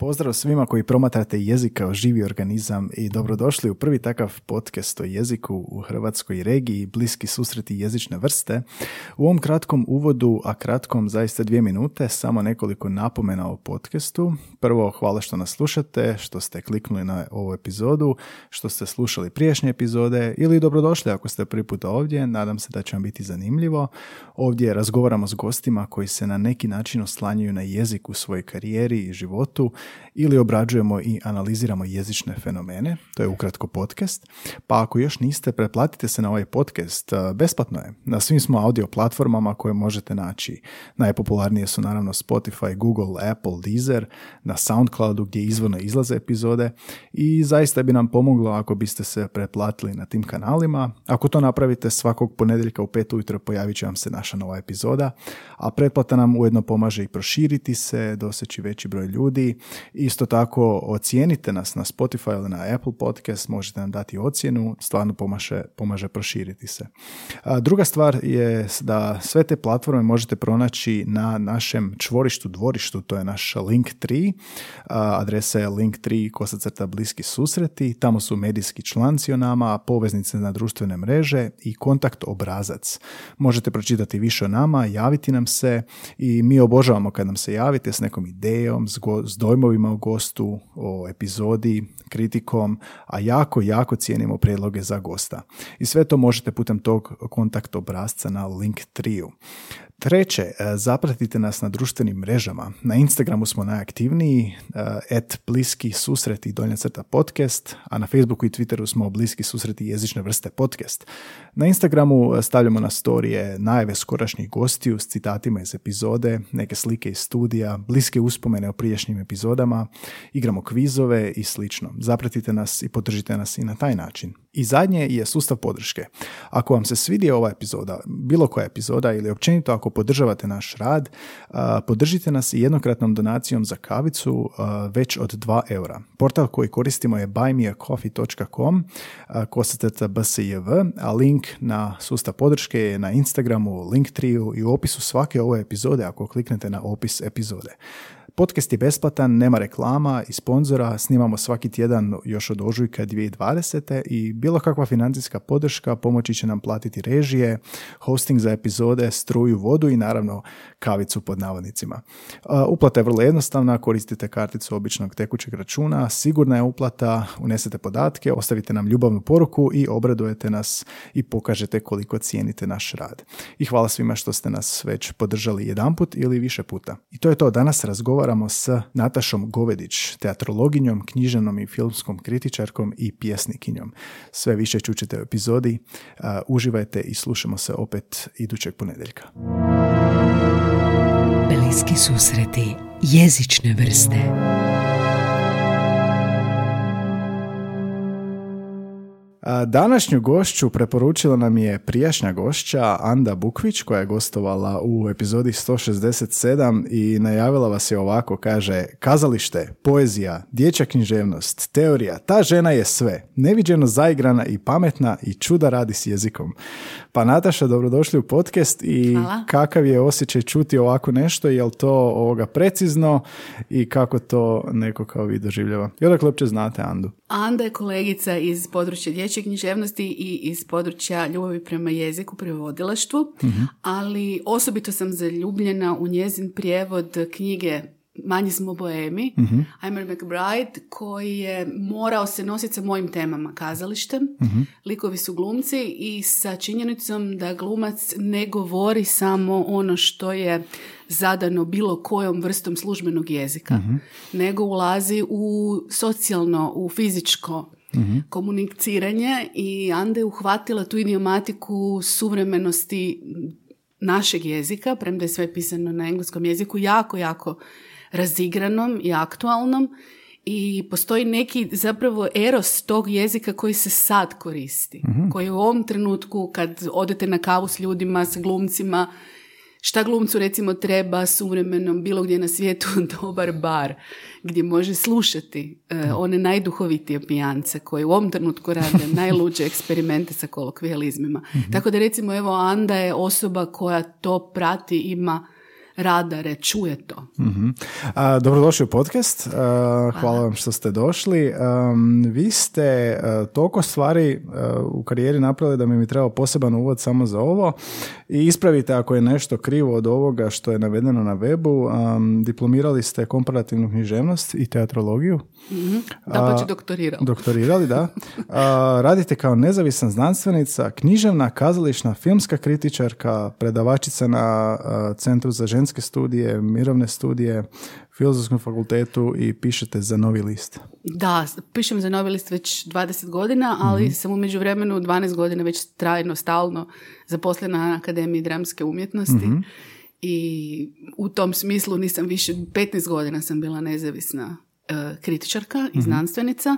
Pozdrav svima koji promatrate jezik kao živi organizam i dobrodošli u prvi takav podcast o jeziku u hrvatskoj regiji, bliski susreti jezične vrste. U ovom kratkom uvodu, a kratkom zaista 2 minute, samo nekoliko napomena o podcastu. Prvo, hvala što nas slušate, što ste kliknuli na ovu epizodu, što ste slušali prijašnje epizode ili dobrodošli ako ste prvi puta ovdje, nadam se da će vam biti zanimljivo. Ovdje razgovaramo s gostima koji se na neki način oslanjaju na jezik u svojoj karijeri i životu, ili obrađujemo i analiziramo jezične fenomene, to je ukratko podcast. Pa ako još niste, pretplatite se na ovaj podcast, besplatno je. Na svim smo audio platformama koje možete naći. Najpopularnije su naravno Spotify, Google, Apple, Deezer, na SoundCloudu gdje izvorno izlaze epizode i zaista bi nam pomoglo ako biste se pretplatili na tim kanalima. Ako to napravite, svakog ponedjeljka u 5 ujutro pojavit će vam se naša nova epizoda, a pretplata nam ujedno pomaže i proširiti se, doseći veći broj ljudi. Isto tako ocijenite nas na Spotify ili na Apple Podcast, možete nam dati ocjenu, stvarno pomaže proširiti se. Druga stvar je da sve te platforme možete pronaći na našem čvorištu, dvorištu, to je naš Linktree, adresa je linktree_bliski susreti, tamo su medijski članci o nama, poveznice na društvene mreže i kontakt obrazac. Možete pročitati više o nama, javiti nam se i mi obožavamo kad nam se javite s nekom idejom, s dojmovima o gostu, o epizodi, kritikom, a jako cijenimo prijedloge za gosta. I sve to možete putem tog kontakt obrasca na Linktree-u. Treće, zapratite nas na društvenim mrežama. Na Instagramu smo najaktivniji, @bliski_susreti_podcast, a na Facebooku i Twitteru smo bliski susreti jezične vrste podcast. Na Instagramu stavljamo na storije najave skorašnjih gostiju s citatima iz epizode, neke slike iz studija, bliske uspomene o prijašnjim epizodama, igramo kvizove i slično. Zapratite nas i podržite nas i na taj način. I zadnje je sustav podrške. Ako vam se svidio ova epizoda, bilo koja epizoda ili općenito ako podržavate naš rad, podržite nas i jednokratnom donacijom za kavicu već od 2 eura. Portal koji koristimo je buymeacoffee.com/bsjv, a link na sustav podrške je na Instagramu, Linktree-u i u opisu svake ove epizode ako kliknete na opis epizode. Podcast je besplatan, nema reklama i sponzora, snimamo svaki tjedan još od ožujka 2020. i bilo kakva financijska podrška pomoći će nam platiti režije, hosting za epizode, struju, vodu i naravno kavicu pod navodnicima. Uplata je vrlo jednostavna, koristite karticu običnog tekućeg računa, sigurna je uplata, unesete podatke, ostavite nam ljubavnu poruku i obradujete nas i pokažete koliko cijenite naš rad. I hvala svima što ste nas već podržali jedanput ili više puta. I to je to, danas razgovaramo s Natašom Govedić, teatrologinjom, književnom i filmskom kritičarkom i pjesnikinjom. Sve više čućete u epizodi, uživajte i slušamo se opet idućeg ponedjeljka. Bliski susreti jezične vrste. Današnju gošću preporučila nam je prijašnja gošća Anda Bukvić koja je gostovala u epizodi 167 i najavila vas je ovako, kaže: kazalište, poezija, dječja književnost, teorija, ta žena je sve, neviđeno zaigrana i pametna i čuda radi s jezikom. Pa Nataša, dobrodošli u podcast i hvala. Kakav je osjećaj čuti ovako nešto, je li to precizno i kako to neko kao vi doživljava? I odakle uopće znate Andu? Anda je kolegica iz područja dječje književnosti i iz područja ljubavi prema jeziku, prevodilaštvu, ali osobito sam zaljubljena u njezin prijevod knjige Manji smo boemi, Imogen McBride, koji je morao se nositi sa mojim temama, kazalištem, likovi su glumci i sa činjenicom da glumac ne govori samo ono što je zadano bilo kojom vrstom službenog jezika, nego ulazi u socijalno, u fizičko komuniciranje i Anda je uhvatila tu idiomatiku suvremenosti našeg jezika, premda je sve pisano na engleskom jeziku, jako razigranom i aktualnom i postoji neki zapravo eros tog jezika koji se sad koristi, koji u ovom trenutku kad odete na kavu s ljudima, s glumcima, šta glumcu recimo treba suvremenom bilo gdje na svijetu, dobar bar gdje može slušati one najduhovitije pijance koji u ovom trenutku rade najluđe eksperimente sa kolokvijalizmima. Tako da recimo evo Anda je osoba koja to prati, ima radare, čuje to. Mm-hmm. Dobrodošli u podcast. Hvala vam što ste došli. Vi ste toliko stvari u karijeri napravili da mi trebao poseban uvod samo za ovo. I ispravite ako je nešto krivo od ovoga što je navedeno na webu. Diplomirali ste komparativnu književnost i teatrologiju. Mm-hmm. Dapače, doktorirali. Doktorirali, da. Radite kao nezavisna znanstvenica, književna, kazališna, filmska kritičarka, predavačica na Centru za ženske studije, mirovne studije, Filozofskom fakultetu i pišete za Novi list. Da, pišem za Novi list već 20 godina, ali sam u međuvremenu 12 godina već trajno, stalno zaposlena na Akademiji dramske umjetnosti. Mm-hmm. I u tom smislu nisam više, 15 godina sam bila nezavisna kritičarka i znanstvenica.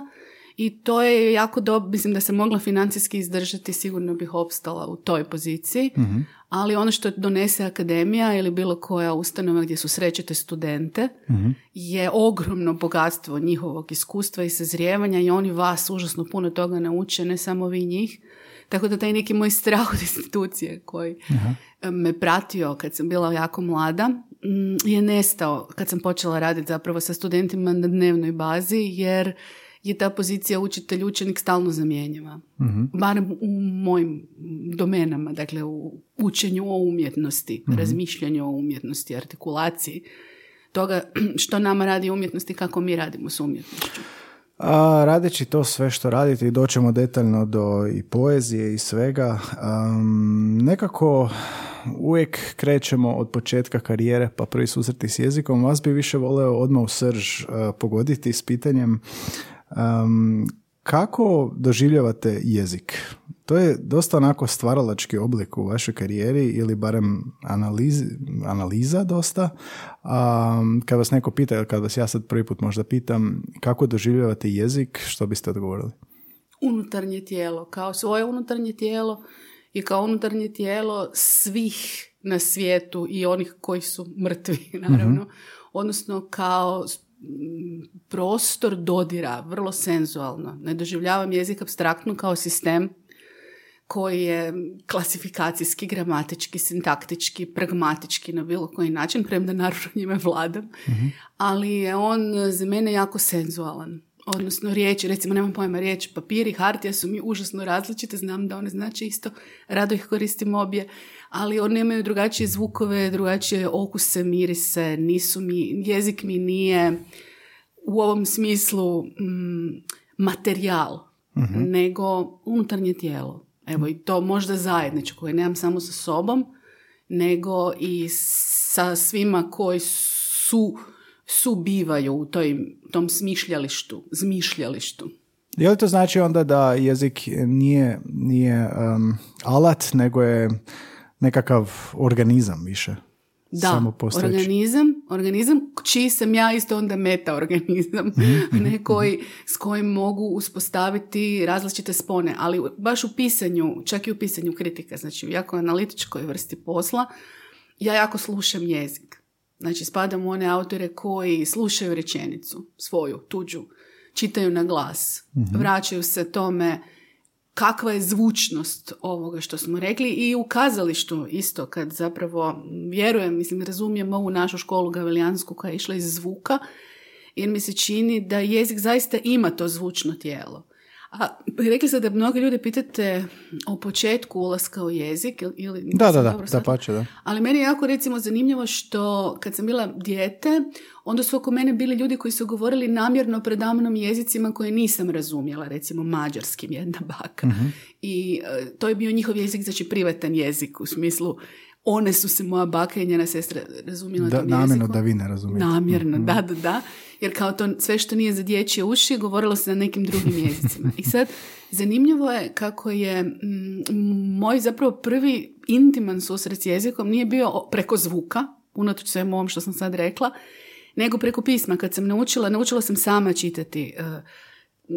I to je jako dobro, mislim da sam mogla financijski izdržati, sigurno bih opstala u toj poziciji, ali ono što donese akademija ili bilo koja ustanova gdje su srećete studente je ogromno bogatstvo njihovog iskustva i sazrijevanja i oni vas užasno puno toga nauče, ne samo vi njih. Tako da taj neki moj strah od institucije koji me pratio kad sam bila jako mlada je nestao kad sam počela raditi zapravo sa studentima na dnevnoj bazi, jer je ta pozicija učitelj-učenik stalno zamjenjiva. Barem u mojim domenama, dakle u učenju o umjetnosti, razmišljanju o umjetnosti, artikulaciji, toga što nama radi umjetnost i kako mi radimo s umjetnošću. Radeći to sve što radite i doćemo detaljno do i poezije i svega, nekako uvijek krećemo od početka karijere pa prvi susreti s jezikom. Vas bi više voleo odmah u srž pogoditi s pitanjem kako doživljavate jezik? To je dosta onako stvaralački oblik u vašoj karijeri ili barem analiza dosta. Kad vas neko pita ili kad vas ja sad prvi put možda pitam kako doživljavate jezik, što biste odgovorili? Unutarnje tijelo, kao svoje unutarnje tijelo i kao unutarnje tijelo svih na svijetu i onih koji su mrtvi, naravno. Odnosno kao prostor dodira, vrlo senzualno. Ne doživljavam jezik apstraktno kao sistem koji je klasifikacijski, gramatički, sintaktički, pragmatički na bilo koji način, premda naravno njime vladam, ali je on za mene jako senzualan. Odnosno riječi, recimo nemam pojma, riječ, papir i hartija su mi užasno različite, znam da one znači isto, rado ih koristim obje, ali one imaju drugačije zvukove, drugačije okuse, mirise, nisu mi, jezik mi nije u ovom smislu materijal, nego unutarnje tijelo. Evo i to možda zajedničko koje nemam samo sa sobom, nego i sa svima koji subivaju u tom zmišljalištu. Je li to znači onda da jezik nije alat, nego je nekakav organizam više? Da, samo postojeći organizam čiji sam ja isto onda metaorganizam, s kojim mogu uspostaviti različite spone, ali baš u pisanju, čak i u pisanju kritika, znači u jako analitičkoj vrsti posla, ja jako slušam jezik. Znači, spadam u one autore koji slušaju rečenicu, svoju, tuđu, čitaju na glas, vraćaju se tome kakva je zvučnost ovoga što smo rekli i u kazalištu isto, kad zapravo vjerujem, mislim, razumijem ovu našu školu gavelijansku koja je išla iz zvuka, jer mi se čini da jezik zaista ima to zvučno tijelo. A rekli ste da mnogi ljudi pitate o početku ulaska u jezik ili da. Ali meni je jako recimo zanimljivo što kad sam bila dijete, onda su oko mene bili ljudi koji su govorili namjerno predamnom jezicima koje nisam razumjela, recimo mađarskim, jedna baka. I to je bio njihov jezik, znači privatan jezik u smislu one su se moja baka i njena sestra razumjela tom jeziku. Namjerno da vi ne razumijete. Namjerno, da. Jer kao to sve što nije za dječje uši govorilo se na nekim drugim jezicima. I sad zanimljivo je kako je moj zapravo prvi intiman susret s jezikom nije bio preko zvuka, unatoč svemu ovom što sam sad rekla, nego preko pisma. Kad sam naučila sam sama čitati.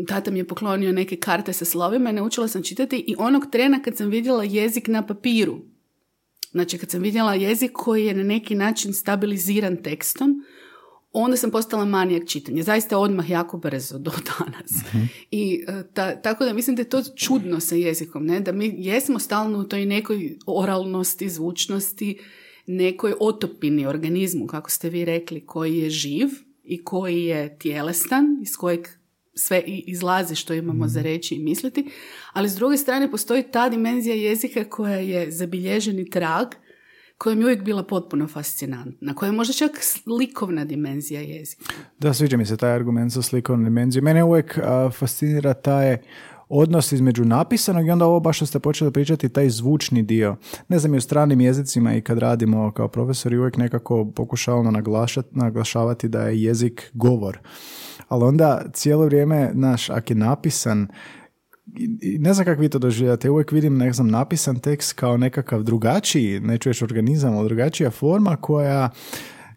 Tata mi je poklonio neke karte sa slovima i naučila sam čitati i onog trena kad sam vidjela jezik na papiru. Znači, kad sam vidjela jezik koji je na neki način stabiliziran tekstom, onda sam postala manijak čitanja. Zaista odmah jako brzo do danas. I tako da mislim da je to čudno sa jezikom, ne? Da mi jesmo stalno u toj nekoj oralnosti, zvučnosti, nekoj otopini organizmu, kako ste vi rekli, koji je živ i koji je tjelestan, iz kojeg sve izlazi što imamo za reći i misliti, ali s druge strane postoji ta dimenzija jezika koja je zabilježeni trag, koja mi je uvijek bila potpuno fascinantna, koja je možda čak slikovna dimenzija jezika. Da, sviđa mi se taj argument za slikovnu dimenziju. Mene uvijek fascinira taj odnos između napisanog i onda ovo baš što ste počeli pričati, taj zvučni dio. Ne znam, i u stranim jezicima i kad radimo kao profesori uvijek nekako pokušavamo naglašavati da je jezik govor. Ali onda cijelo vrijeme, naš, ako je napisan, ne znam kako vi to doživljate, uvijek vidim, ne znam, napisan tekst kao nekakav drugačiji, ne čuješ organizam, ali drugačija forma koja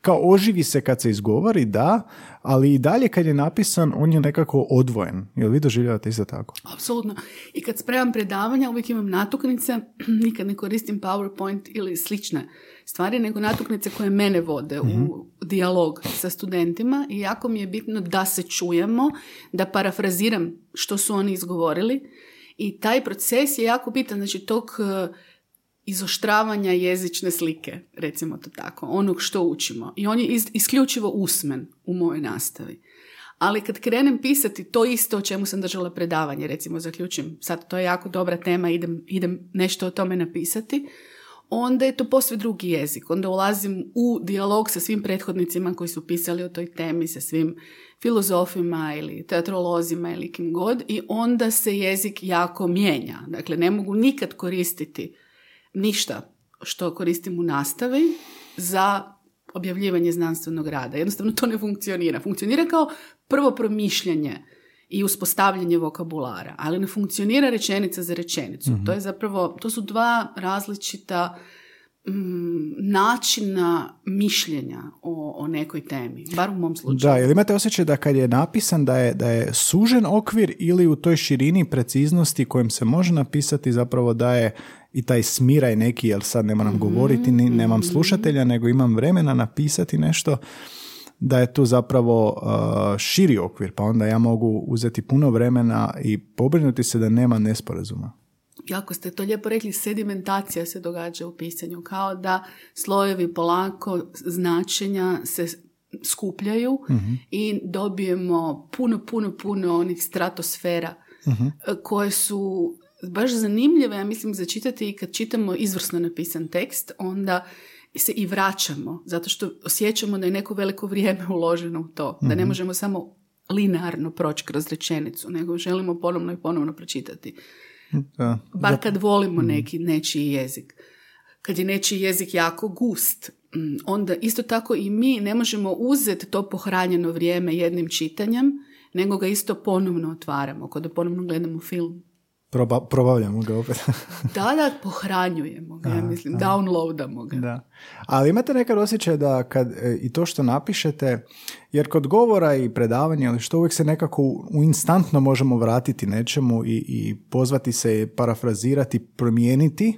kao oživi se kad se izgovori, da, ali i dalje kad je napisan, on je nekako odvojen. Jel vi doživljavate isto tako? Apsolutno. I kad spremam predavanja, uvijek imam natuknice, nikad ne koristim PowerPoint ili slične stvari, nego natuknice koje mene vode u dijalog sa studentima i jako mi je bitno da se čujemo, da parafraziram što su oni izgovorili i taj proces je jako bitan, znači tog izoštravanja jezične slike, recimo to tako, onog što učimo. I on je isključivo usmen u mojoj nastavi. Ali kad krenem pisati to isto o čemu sam držala predavanje, recimo zaključim, sad to je jako dobra tema, idem nešto o tome napisati, onda je to posve drugi jezik. Onda ulazim u dijalog sa svim prethodnicima koji su pisali o toj temi, sa svim filozofima ili teatrolozima ili kim god, i onda se jezik jako mijenja. Dakle, ne mogu nikad koristiti ništa što koristim u nastavi za objavljivanje znanstvenog rada. Jednostavno to ne funkcionira. Funkcionira kao prvo promišljanje i uspostavljanje vokabulara, ali ne funkcionira rečenica za rečenicu. Mm-hmm. To su dva različita načina mišljenja o nekoj temi, bar u mom slučaju. Da, jel imate osjećaj da kad je napisan da je sužen okvir ili u toj širini preciznosti kojim se može napisati zapravo daje i taj smiraj neki, jer sad ne moram govoriti, nemam slušatelja, nego imam vremena napisati nešto, da je tu zapravo širi okvir, pa onda ja mogu uzeti puno vremena i pobrinuti se da nema nesporazuma. Jako ste to lijepo rekli, sedimentacija se događa u pisanju, kao da slojevi polako značenja se skupljaju i dobijemo puno onih stratosfera koje su baš zanimljive, ja mislim, za čitati, i kad čitamo izvrsno napisan tekst, onda se i vraćamo, zato što osjećamo da je neko veliko vrijeme uloženo u to, da ne možemo samo linearno proći kroz rečenicu, nego želimo ponovno i ponovno pročitati. Da. Bar kad volimo nečiji jezik. Kad je nečiji jezik jako gust, onda isto tako i mi ne možemo uzeti to pohranjeno vrijeme jednim čitanjem, nego ga isto ponovno otvaramo, kada ponovno gledamo film. Probavljamo ga opet. Da, pohranjujemo ga, ja mislim, downloadamo ga. Da. Ali imate nekad osjećaj da kad i to što napišete, jer kod govora i predavanja ili što uvijek se nekako u instantno možemo vratiti nečemu i pozvati se, parafrazirati, promijeniti,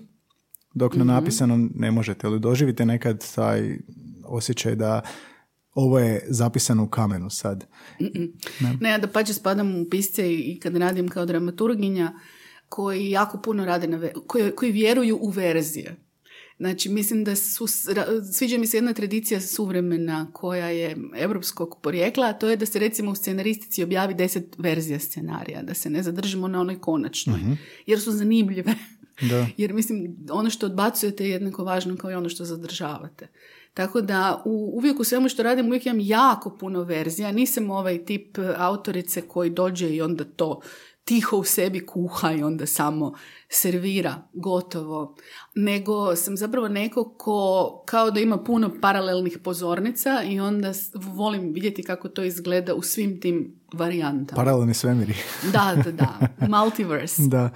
dok na napisano ne možete. Ali doživite nekad taj osjećaj da ovo je zapisano u kamenu sad. Ne, da pače spadam u pisce i kad radim kao dramaturginja, koji jako puno rade koji vjeruju u verzije. Znači, mislim da sviđa mi se jedna tradicija suvremena koja je europskog porijekla, a to je da se recimo u scenaristici objavi 10 verzija scenarija, da se ne zadržimo na onoj konačnoj, jer su zanimljive. Da. Jer mislim, ono što odbacujete je jednako važno kao i ono što zadržavate. Tako da uvijek u svemu što radim, uvijek imam jako puno verzija. Nisam ovaj tip autorice koji dođe i onda to tiho u sebi kuha i onda samo servira, gotovo. Nego sam zapravo neko ko kao da ima puno paralelnih pozornica i onda volim vidjeti kako to izgleda u svim tim varijantama. Paralelni svemiri. Da. Multiverse. Da.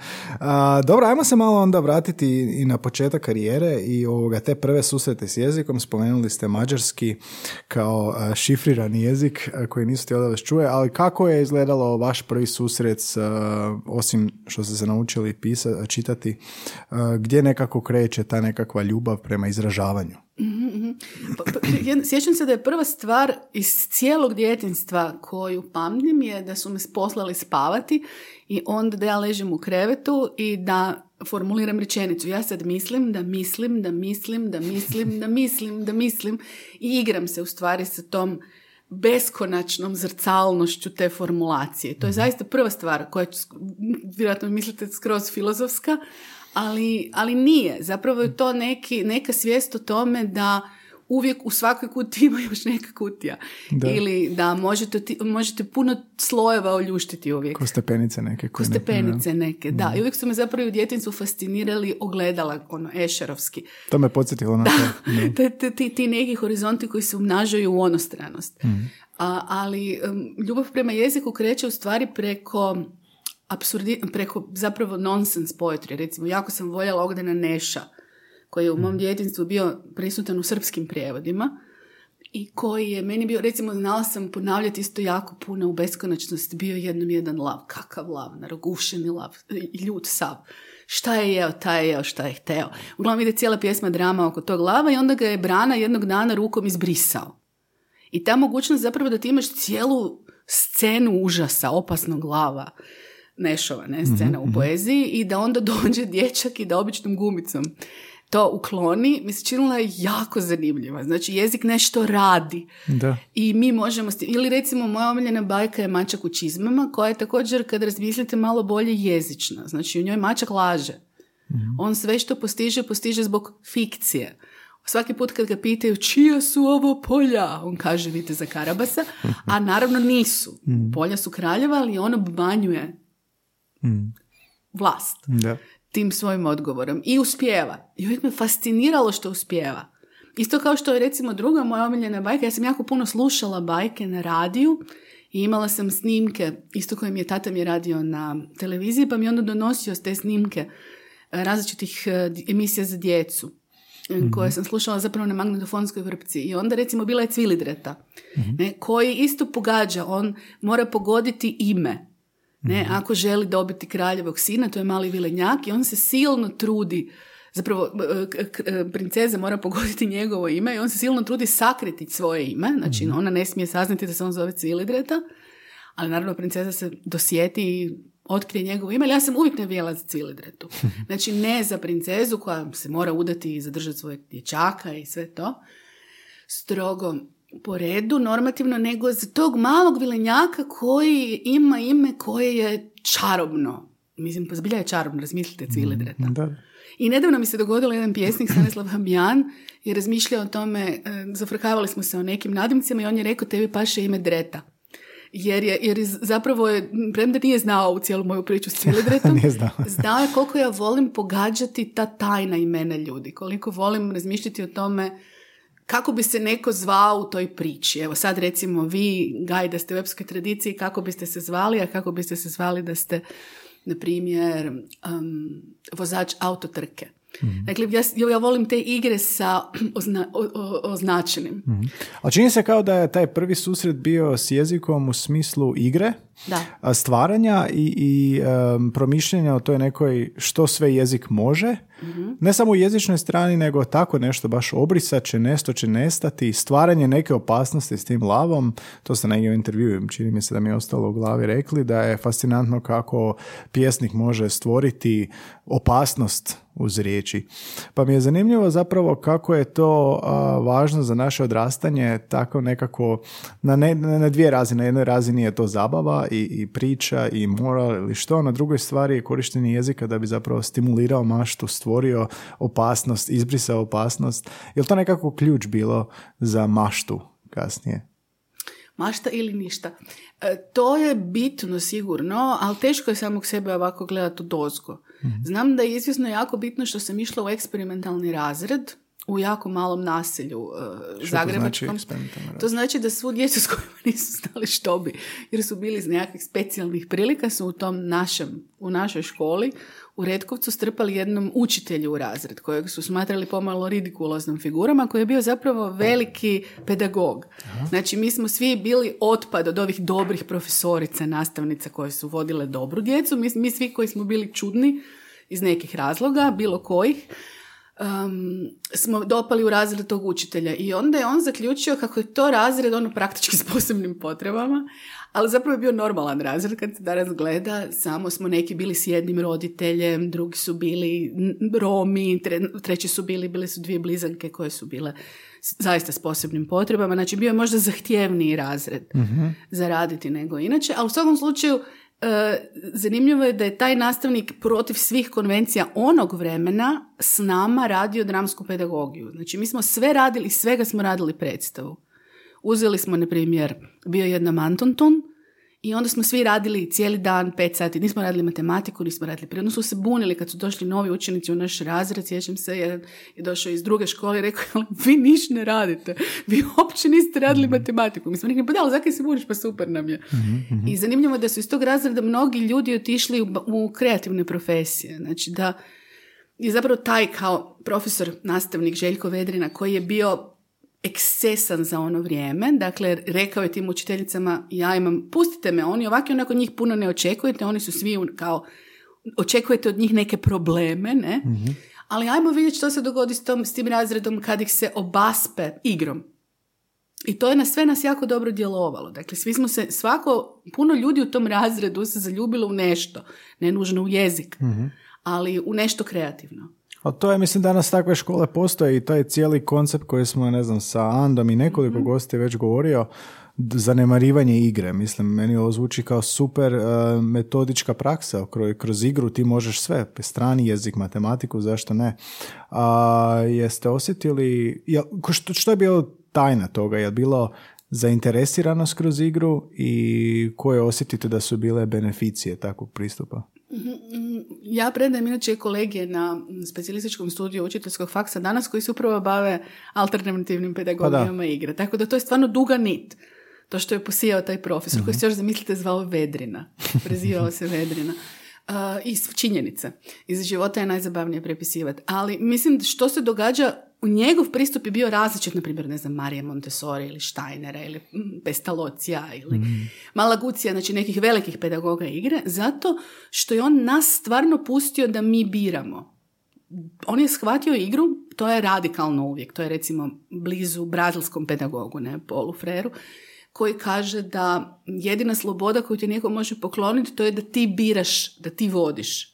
Dobro, ajmo se malo onda vratiti i na početak karijere i te prve susrete s jezikom. Spomenuli ste mađarski kao šifrirani jezik koji nisu ti odavde čuje, ali kako je izgledalo vaš prvi susret osim što ste se naučili čitati, gdje nekako kreće ta nekakva ljubav prema izražavanju? Sjećam se da je prva stvar iz cijelog djetinjstva koju pamtim je da su me poslali spavati i onda da ja ležim u krevetu i da formuliram rečenicu. Ja sad mislim i igram se u stvari sa tom beskonačnom zrcalnošću te formulacije. To je zaista prva stvar koja, vjerojatno mislite, skroz filozofska, ali nije. Zapravo je to neka svijest o tome da uvijek u svakoj kutiji ima još neka kutija. Da. Ili da možete puno slojeva oljuštiti uvijek. Ko stepenice neke. Da, i uvijek su me zapravo u djetinjstvu fascinirali ogledala, ono, ešerovski. To me podsjetilo na to. Ti neki horizonti koji se umnažaju u onostranost. Mm. Ali ljubav prema jeziku kreće u stvari preko preko zapravo nonsense poetry. Recimo, jako sam voljela Ogdena Neša, koji je u mom djetinjstvu bio prisutan u srpskim prijevodima i koji je meni bio, recimo, znala sam ponavljati isto jako puno u beskonačnost, bio jednom jedan lav, kakav lav, narogušeni lav, ljud sav, šta je jeo, taj je jeo, šta je hteo. Uglavnom ide cijela pjesma drama oko tog lava i onda ga je Brana jednog dana rukom izbrisao. I ta mogućnost zapravo da ti imaš cijelu scenu užasa, opasnog lava, Nešova, ne, scena u poeziji, i da onda dođe dječak i da običnom gumicom to ukloni, mi se činila jako zanimljiva. Znači, jezik nešto radi. Da. I mi možemo... Ili recimo, moja omiljena bajka je Mačak u čizmama, koja je također, kad razmislite, malo bolje jezična. Znači, u njoj mačak laže. Mm-hmm. On sve što postiže zbog fikcije. Svaki put kad ga pitaju čija su ovo polja, on kaže Viteza Karabasa, a naravno nisu. Mm-hmm. Polja su kraljeva, ali on obmanjuje vlast. Da. Tim svojim odgovorom. I uspijeva. I uvijek me fasciniralo što uspijeva. Isto kao što je, recimo, druga moja omiljena bajka. Ja sam jako puno slušala bajke na radiju i imala sam snimke, isto koje mi je tata mi je radio na televiziji, pa mi onda donosio te snimke različitih emisija za djecu, koje sam slušala zapravo na magnetofonskoj vrpci. I onda, recimo, bila je Cvilidreta, ne, koji isto pogađa. On mora pogoditi ime. Ne, ako želi dobiti kraljevog sina, to je mali vilenjak i on se silno trudi, zapravo princeza mora pogoditi njegovo ime i on se silno trudi sakriti svoje ime, znači ona ne smije saznati da se on zove Cvilidreta, ali naravno princeza se dosjeti i otkrije njegovo ime, ali ja sam uvijek navijala za Cvilidretu. Znači, ne za princezu koja se mora udati i zadržati svojeg dječaka i sve to strogo po redu, normativno, nego za tog malog vilenjaka koji ima ime koje je čarobno. Mislim, zbilja je čarobno, razmislite, Cvilidreta. I nedavno mi se dogodilo, jedan pjesnik, Stanislav Hamjan, je razmišljao o tome, zafrkavali smo se o nekim nadimcima i on je rekao, tebi paše ime Dreta. Jer je zapravo, premda nije znao u cijelu moju priču s Cvilidretom, znao je koliko ja volim pogađati ta tajna imena ljudi, koliko volim razmišljati o tome kako bi se neko zvao u toj priči. Evo sad, recimo, vi, Gaj, da ste u epskoj tradiciji, kako biste se zvali, a kako biste se zvali da ste, na primjer, vozač autotrke. Dakle, ja volim te igre sa označenim. A čini se kao da je taj prvi susret bio s jezikom u smislu igre, stvaranja i promišljanja o toj nekoj što sve jezik može. Ne samo u jezičnoj strani, nego tako nešto baš obrisat će, nešto će nestati, stvaranje neke opasnosti s tim lavom. To se negdje u intervjuju, čini mi se da mi je ostalo u glavi, rekli da je fascinantno kako pjesnik može stvoriti opasnost uz riječi. Pa mi je zanimljivo zapravo kako je to važno za naše odrastanje, tako nekako na dvije razine. Na jednoj razini je to zabava i priča i moral ili što, na drugoj stvari je korištenje jezika da bi zapravo stimulirao maštu, stvorio opasnost, izbrisao opasnost. Je li to nekako ključ bilo za maštu kasnije? Mašta ili ništa. To je bitno sigurno, ali teško je samog sebe ovako gledati odozgo. Znam da je izvjesno jako bitno što sam išla u eksperimentalni razred u jako malom naselju zagrebačkom. To znači da svu djecu s kojima nisu znali što bi, jer su bili iz nekakvih specijalnih prilika, su u našoj školi u Redkovcu strpali jednom učitelju u razred, kojeg su smatrali pomalo ridikuloznom figurama, koji je bio zapravo veliki pedagog. Znači, mi smo svi bili otpad od ovih dobrih profesorica, nastavnica koje su vodile dobru djecu. Mi svi koji smo bili čudni iz nekih razloga, bilo kojih, smo dopali u razred tog učitelja i onda je on zaključio kako je to razred ono praktički s posebnim potrebama, ali zapravo je bio normalan razred kad se danas gleda, samo smo neki bili s jednim roditeljem, drugi su bili Romi, treći su bile su dvije blizanke koje su bile zaista s posebnim potrebama, znači bio je možda zahtjevniji razred za raditi nego inače, ali u svakom slučaju zanimljivo je da je taj nastavnik protiv svih konvencija onog vremena s nama radio dramsku pedagogiju. Znači mi smo sve radili, svega smo radili predstavu. Uzeli smo, na primjer, bio je jedna Mantonton i onda smo svi radili cijeli dan, 5 sati. Nismo radili matematiku, nismo radili prirodno. Su se bunili kad su došli novi učenici u naš razred. Sjećam se, jedan je došao iz druge škole i rekao, vi niš ne radite. Vi uopće niste radili matematiku. Mi smo rekli, pa da, ali zakaj se buniš, pa super nam je. I zanimljivo je da su iz tog razreda mnogi ljudi otišli u kreativne profesije. Znači da je zapravo taj kao profesor, nastavnik Željko Vedrina, koji je bio ekscesan za ono vrijeme, dakle rekao je tim učiteljicama, ja imam, pustite me, oni ovako i onako njih puno ne očekujete, oni su svi kao, očekujete od njih neke probleme, ne? Ali ajmo vidjeti što se dogodi s tim razredom kad ih se obaspe igrom. I to je na sve nas jako dobro djelovalo. Dakle, svi smo se, puno ljudi u tom razredu se zaljubilo u nešto, ne nužno u jezik, ali u nešto kreativno. A to je, mislim, danas takve škole postoje i taj cijeli koncept koji smo, ne znam, sa Andom i nekoliko gosti već govorio, zanemarivanje igre. Mislim, meni ovo zvuči kao super metodička praksa. Kroz igru ti možeš sve, strani jezik, matematiku, zašto ne. Jeste osjetili, što je bilo tajna toga? Je bilo zainteresiranost kroz igru i koje osjetite da su bile beneficije takvog pristupa? Ja predajem inače kolege na specijalističkom studiju učiteljskog faksa danas koji se upravo bave alternativnim pedagogijama igre. Tako da to je stvarno duga nit. To što je posijao taj profesor koji se još, zamislite, zvao Vedrina. Prezivao se Vedrina. I činjenica. Iz života je najzabavnije prepisivati. Ali mislim što se događa, njegov pristup je bio različit, na primjer, ne znam, Marije Montessori ili Steinera ili Pestalocija ili Malaguzija, znači nekih velikih pedagoga igre, zato što je on nas stvarno pustio da mi biramo. On je shvatio igru, to je radikalno uvijek, to je recimo blizu brazilskom pedagogu, ne, Paulu Freiru, koji kaže da jedina sloboda koju ti neko može pokloniti to je da ti biraš, da ti vodiš.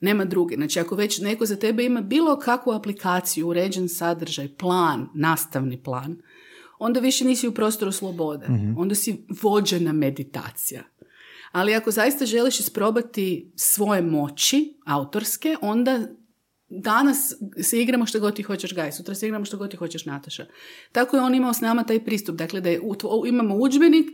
Nema druge. Znači, ako već neko za tebe ima bilo kakvu aplikaciju, uređen sadržaj, plan, nastavni plan, onda više nisi u prostoru slobode. Onda si vođena meditacija. Ali ako zaista želiš isprobati svoje moći, autorske, onda danas se igramo što god ti hoćeš, Gaj, sutra se igramo što god ti hoćeš, Nataša. Tako je on imao s nama taj pristup. Dakle, da imamo udžbenik,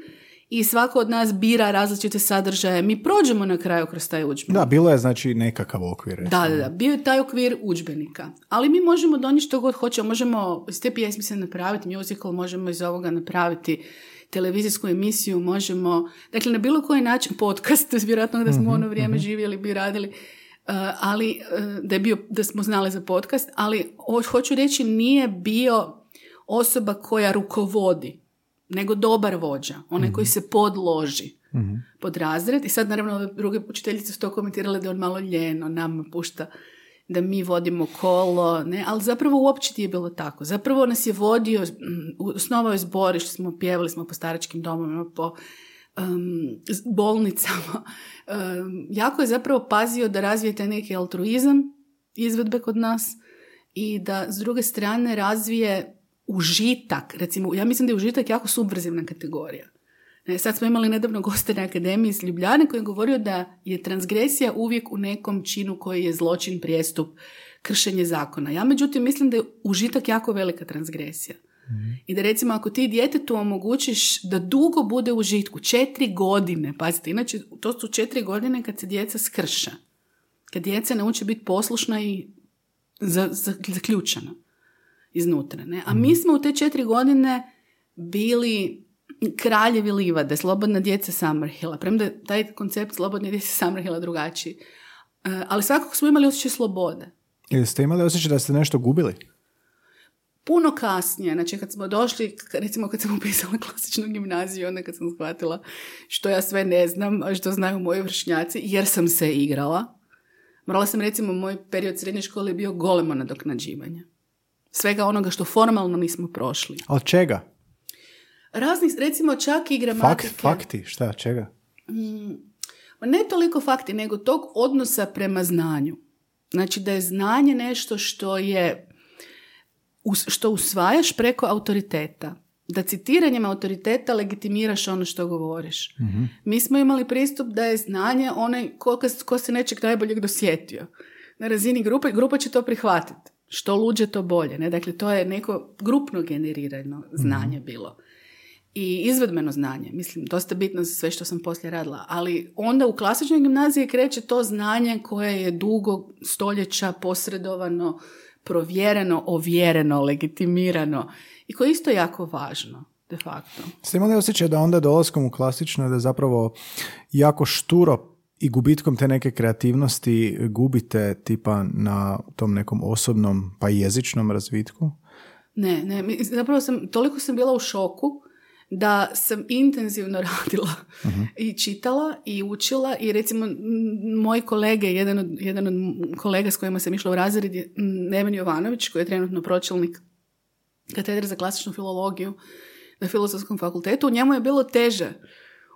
i svako od nas bira različite sadržaje. Mi prođemo na kraju kroz taj udžbenik. Da, bilo je znači nekakav okvir. Da, bio je taj okvir udžbenika. Ali mi možemo donijeti što god hoćemo. Možemo iz te pjesmice napraviti musical, možemo iz ovoga napraviti televizijsku emisiju, možemo, dakle na bilo koji način, podcast, vjerojatno da smo ono vrijeme živjeli, bi radili, ali da smo znali za podcast, ali hoću reći nije bio osoba koja rukovodi, nego dobar vođa, onaj koji se podloži pod razred. I sad, naravno, ove druge učiteljice su to komentirale da on malo ljeno nam pušta da mi vodimo kolo, ne? Ali zapravo uopće nije bilo tako. Zapravo nas je vodio, osnovao je zborište, smo pjevali, smo po staračkim domovima, po bolnicama. Jako je zapravo pazio da razvije taj neki altruizam, izvedbe kod nas i da s druge strane razvije užitak, recimo, ja mislim da je užitak jako subverzivna kategorija. Sad smo imali nedavno goste na Akademiji iz Ljubljane koji je govorio da je transgresija uvijek u nekom činu koji je zločin, prijestup, kršenje zakona. Ja međutim mislim da je užitak jako velika transgresija. I da recimo ako ti djetetu omogućiš da dugo bude u užitku, 4 godine, pazite, inače to su 4 godine kad se djeca skrša. Kad djeca nauče biti poslušna i zaključana iznutra, ne? A mi smo u te 4 godine bili kraljevi livade, slobodna djeca Summer Hilla. Premda je taj koncept slobodne djece Summer Hilla drugačiji. Ali svakako smo imali osjećaj slobode. I ste imali osjećaj da ste nešto gubili? Puno kasnije, znači kad smo došli, recimo kad sam upisala klasičnu gimnaziju, onda kad sam shvatila što ja sve ne znam, što znaju moji vršnjaci, jer sam se igrala. Morala sam, recimo, moj period srednje škole je bio golemo nadoknađivanje. Svega onoga što formalno nismo prošli. A od čega? Raznih, recimo, čak i gramatike. Fakti? Šta, čega? Ne toliko fakti, nego tog odnosa prema znanju. Znači da je znanje nešto što je, što usvajaš preko autoriteta. Da citiranjem autoriteta legitimiraš ono što govoriš. Mm-hmm. Mi smo imali pristup da je znanje onaj ko se nečeg najboljeg dosjetio. Na razini grupe, grupa će to prihvatiti. Što luđe, to bolje. Ne? Dakle, to je neko grupno generirano znanje bilo. I izvedbeno znanje. Mislim, dosta bitno za sve što sam poslije radila. Ali onda u klasičnoj gimnaziji kreće to znanje koje je dugo stoljeća posredovano, provjereno, ovjereno, legitimirano i koje je isto jako važno, de facto. Ste imali osjećaj da onda dolaskom u klasično da zapravo jako šturo i gubitkom te neke kreativnosti gubite tipa na tom nekom osobnom pa jezičnom razvitku? Ne, zapravo toliko sam bila u šoku da sam intenzivno radila i čitala i učila i recimo moji kolege, jedan od kolega s kojima sam išla u razred je Nemanja Jovanović koji je trenutno pročelnik katedre za klasičnu filologiju na Filozofskom fakultetu. Njemu je bilo teže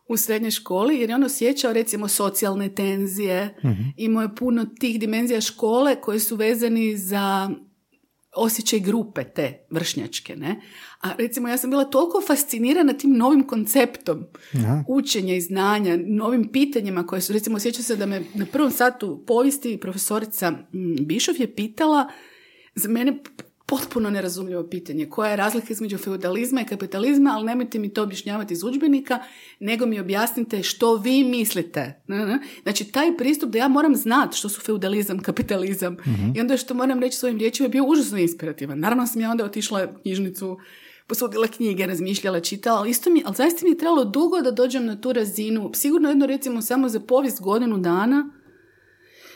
u srednjoj školi jer je on osjećao recimo socijalne tenzije, imao je puno tih dimenzija škole koje su vezani za osjećaj grupe te vršnjačke, ne? A recimo ja sam bila toliko fascinirana tim novim konceptom učenja i znanja, novim pitanjima koje su, recimo osjeća se da me na prvom satu povijesti profesorica Bišov je pitala za mene potpuno nerazumljivo pitanje, koja je razlika između feudalizma i kapitalizma, ali nemojte mi to objašnjavati iz udžbenika, nego mi objasnite što vi mislite. Znači, taj pristup da ja moram znati što su feudalizam, kapitalizam i onda što moram reći svojim riječima je bio užasno inspirativan. Naravno sam ja onda otišla u knjižnicu, posudila knjige, razmišljala, čitala, ali zaista mi je trebalo dugo da dođem na tu razinu. Sigurno jedno, recimo, samo za povijest godinu dana,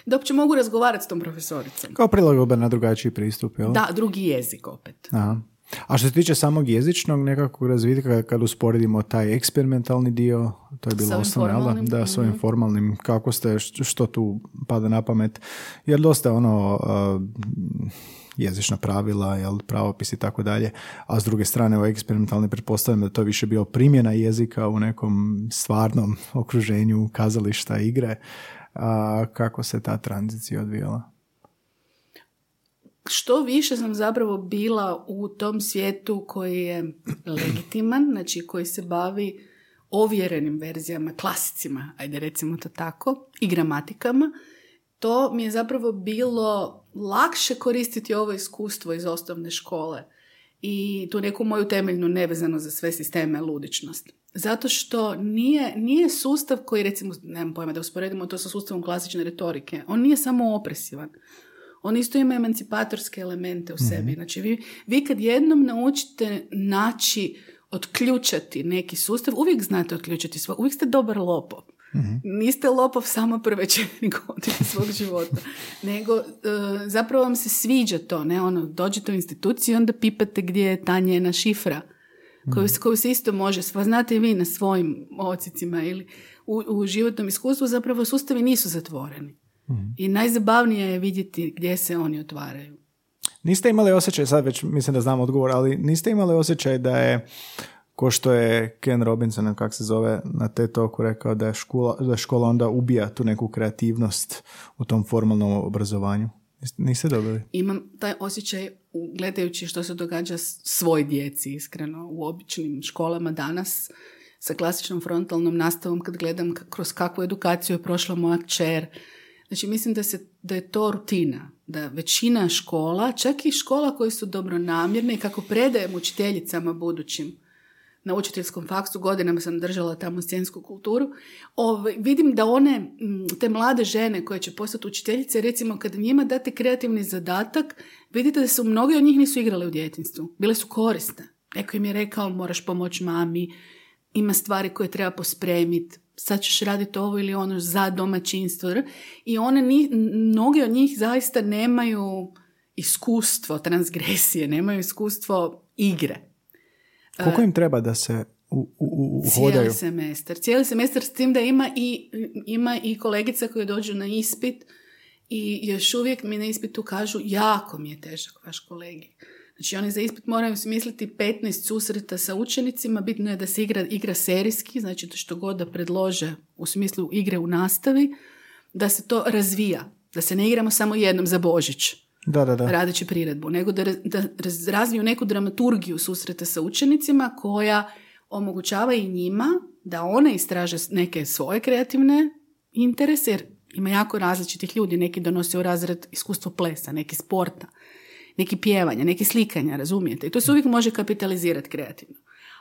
da uopće mogu razgovarati s tom profesoricom. Kao prilagodba na drugačiji pristup, jel? Da, drugi jezik opet. Aha. A što se tiče samog jezičnog nekakvog razvitka, kad usporedimo taj eksperimentalni dio, to je bilo osnovno, da, s ovim formalnim, kako ste, što tu pada na pamet, jer dosta ono jezična pravila, jel, pravopis i tako dalje, a s druge strane ovo eksperimentalni pretpostavljam da to više bio primjena jezika u nekom stvarnom okruženju kazališta, igre. A kako se ta tranzicija odvijala? Što više sam zapravo bila u tom svijetu koji je legitiman, znači koji se bavi ovjerenim verzijama, klasicima, ajde recimo to tako, i gramatikama, to mi je zapravo bilo lakše koristiti ovo iskustvo iz osnovne škole i tu neku moju temeljnu nevezano za sve sisteme ludičnost. Zato što nije sustav koji, recimo, nemam pojma da usporedimo to sa sustavom klasične retorike. On nije samo opresivan. On isto ima emancipatorske elemente u sebi. Znači, vi kad jednom naučite naći, otključati neki sustav, uvijek znate otključati svoj, uvijek ste dobar lopov. Niste lopov samo prve 4 godine svog života. Nego, zapravo vam se sviđa to, ne? Ono, dođete u instituciju i onda pipate gdje je ta njena šifra. Koju se isto može, pa znate i vi na svojim ocicima ili u životnom iskustvu, zapravo sustavi nisu zatvoreni. I najzabavnije je vidjeti gdje se oni otvaraju. Niste imali osjećaj, sad već mislim da znam odgovor, ali niste imali osjećaj da je, ko što je Ken Robinson, kako se zove, na TED Talku rekao da je škola onda ubija tu neku kreativnost u tom formalnom obrazovanju? Niste dobili? Imam taj osjećaj gledajući što se događa svoj djeci, iskreno, u običnim školama danas, sa klasičnom frontalnom nastavom, kad gledam kroz kakvu edukaciju je prošla moja kćer. Znači, mislim da je to rutina, da većina škola, čak i škola koje su dobronamjerne i kako predajem učiteljicama budućim na učiteljskom faksu, godinama sam držala tamo scensku kulturu, vidim da one, te mlade žene koje će postati učiteljice, recimo kad njima date kreativni zadatak, vidite da su mnogi od njih nisu igrale u djetinjstvu. Bile su korisne. Neko im je rekao moraš pomoći mami, ima stvari koje treba pospremiti, sad ćeš raditi ovo ili ono za domaćinstvo. I mnogi od njih zaista nemaju iskustvo transgresije, nemaju iskustvo igre. Koliko im treba da se uhodaju? Cijeli semestar, s tim da ima i kolegica koje dođu na ispit i još uvijek mi na ispitu kažu jako mi je težak vaš kolegij. Znači oni za ispit moraju smisliti 15 susreta sa učenicima, bitno je da se igra serijski, znači to što god da predlože u smislu igre u nastavi, da se to razvija, da se ne igramo samo jednom za Božić. Da. Radeći priredbu, nego da razviju neku dramaturgiju susreta sa učenicima koja omogućava i njima da one istraže neke svoje kreativne interese, jer ima jako različitih ljudi, neki donose u razred iskustvo plesa, neki sporta, neki pjevanja, neki slikanja, razumijete? I to se uvijek može kapitalizirati kreativno.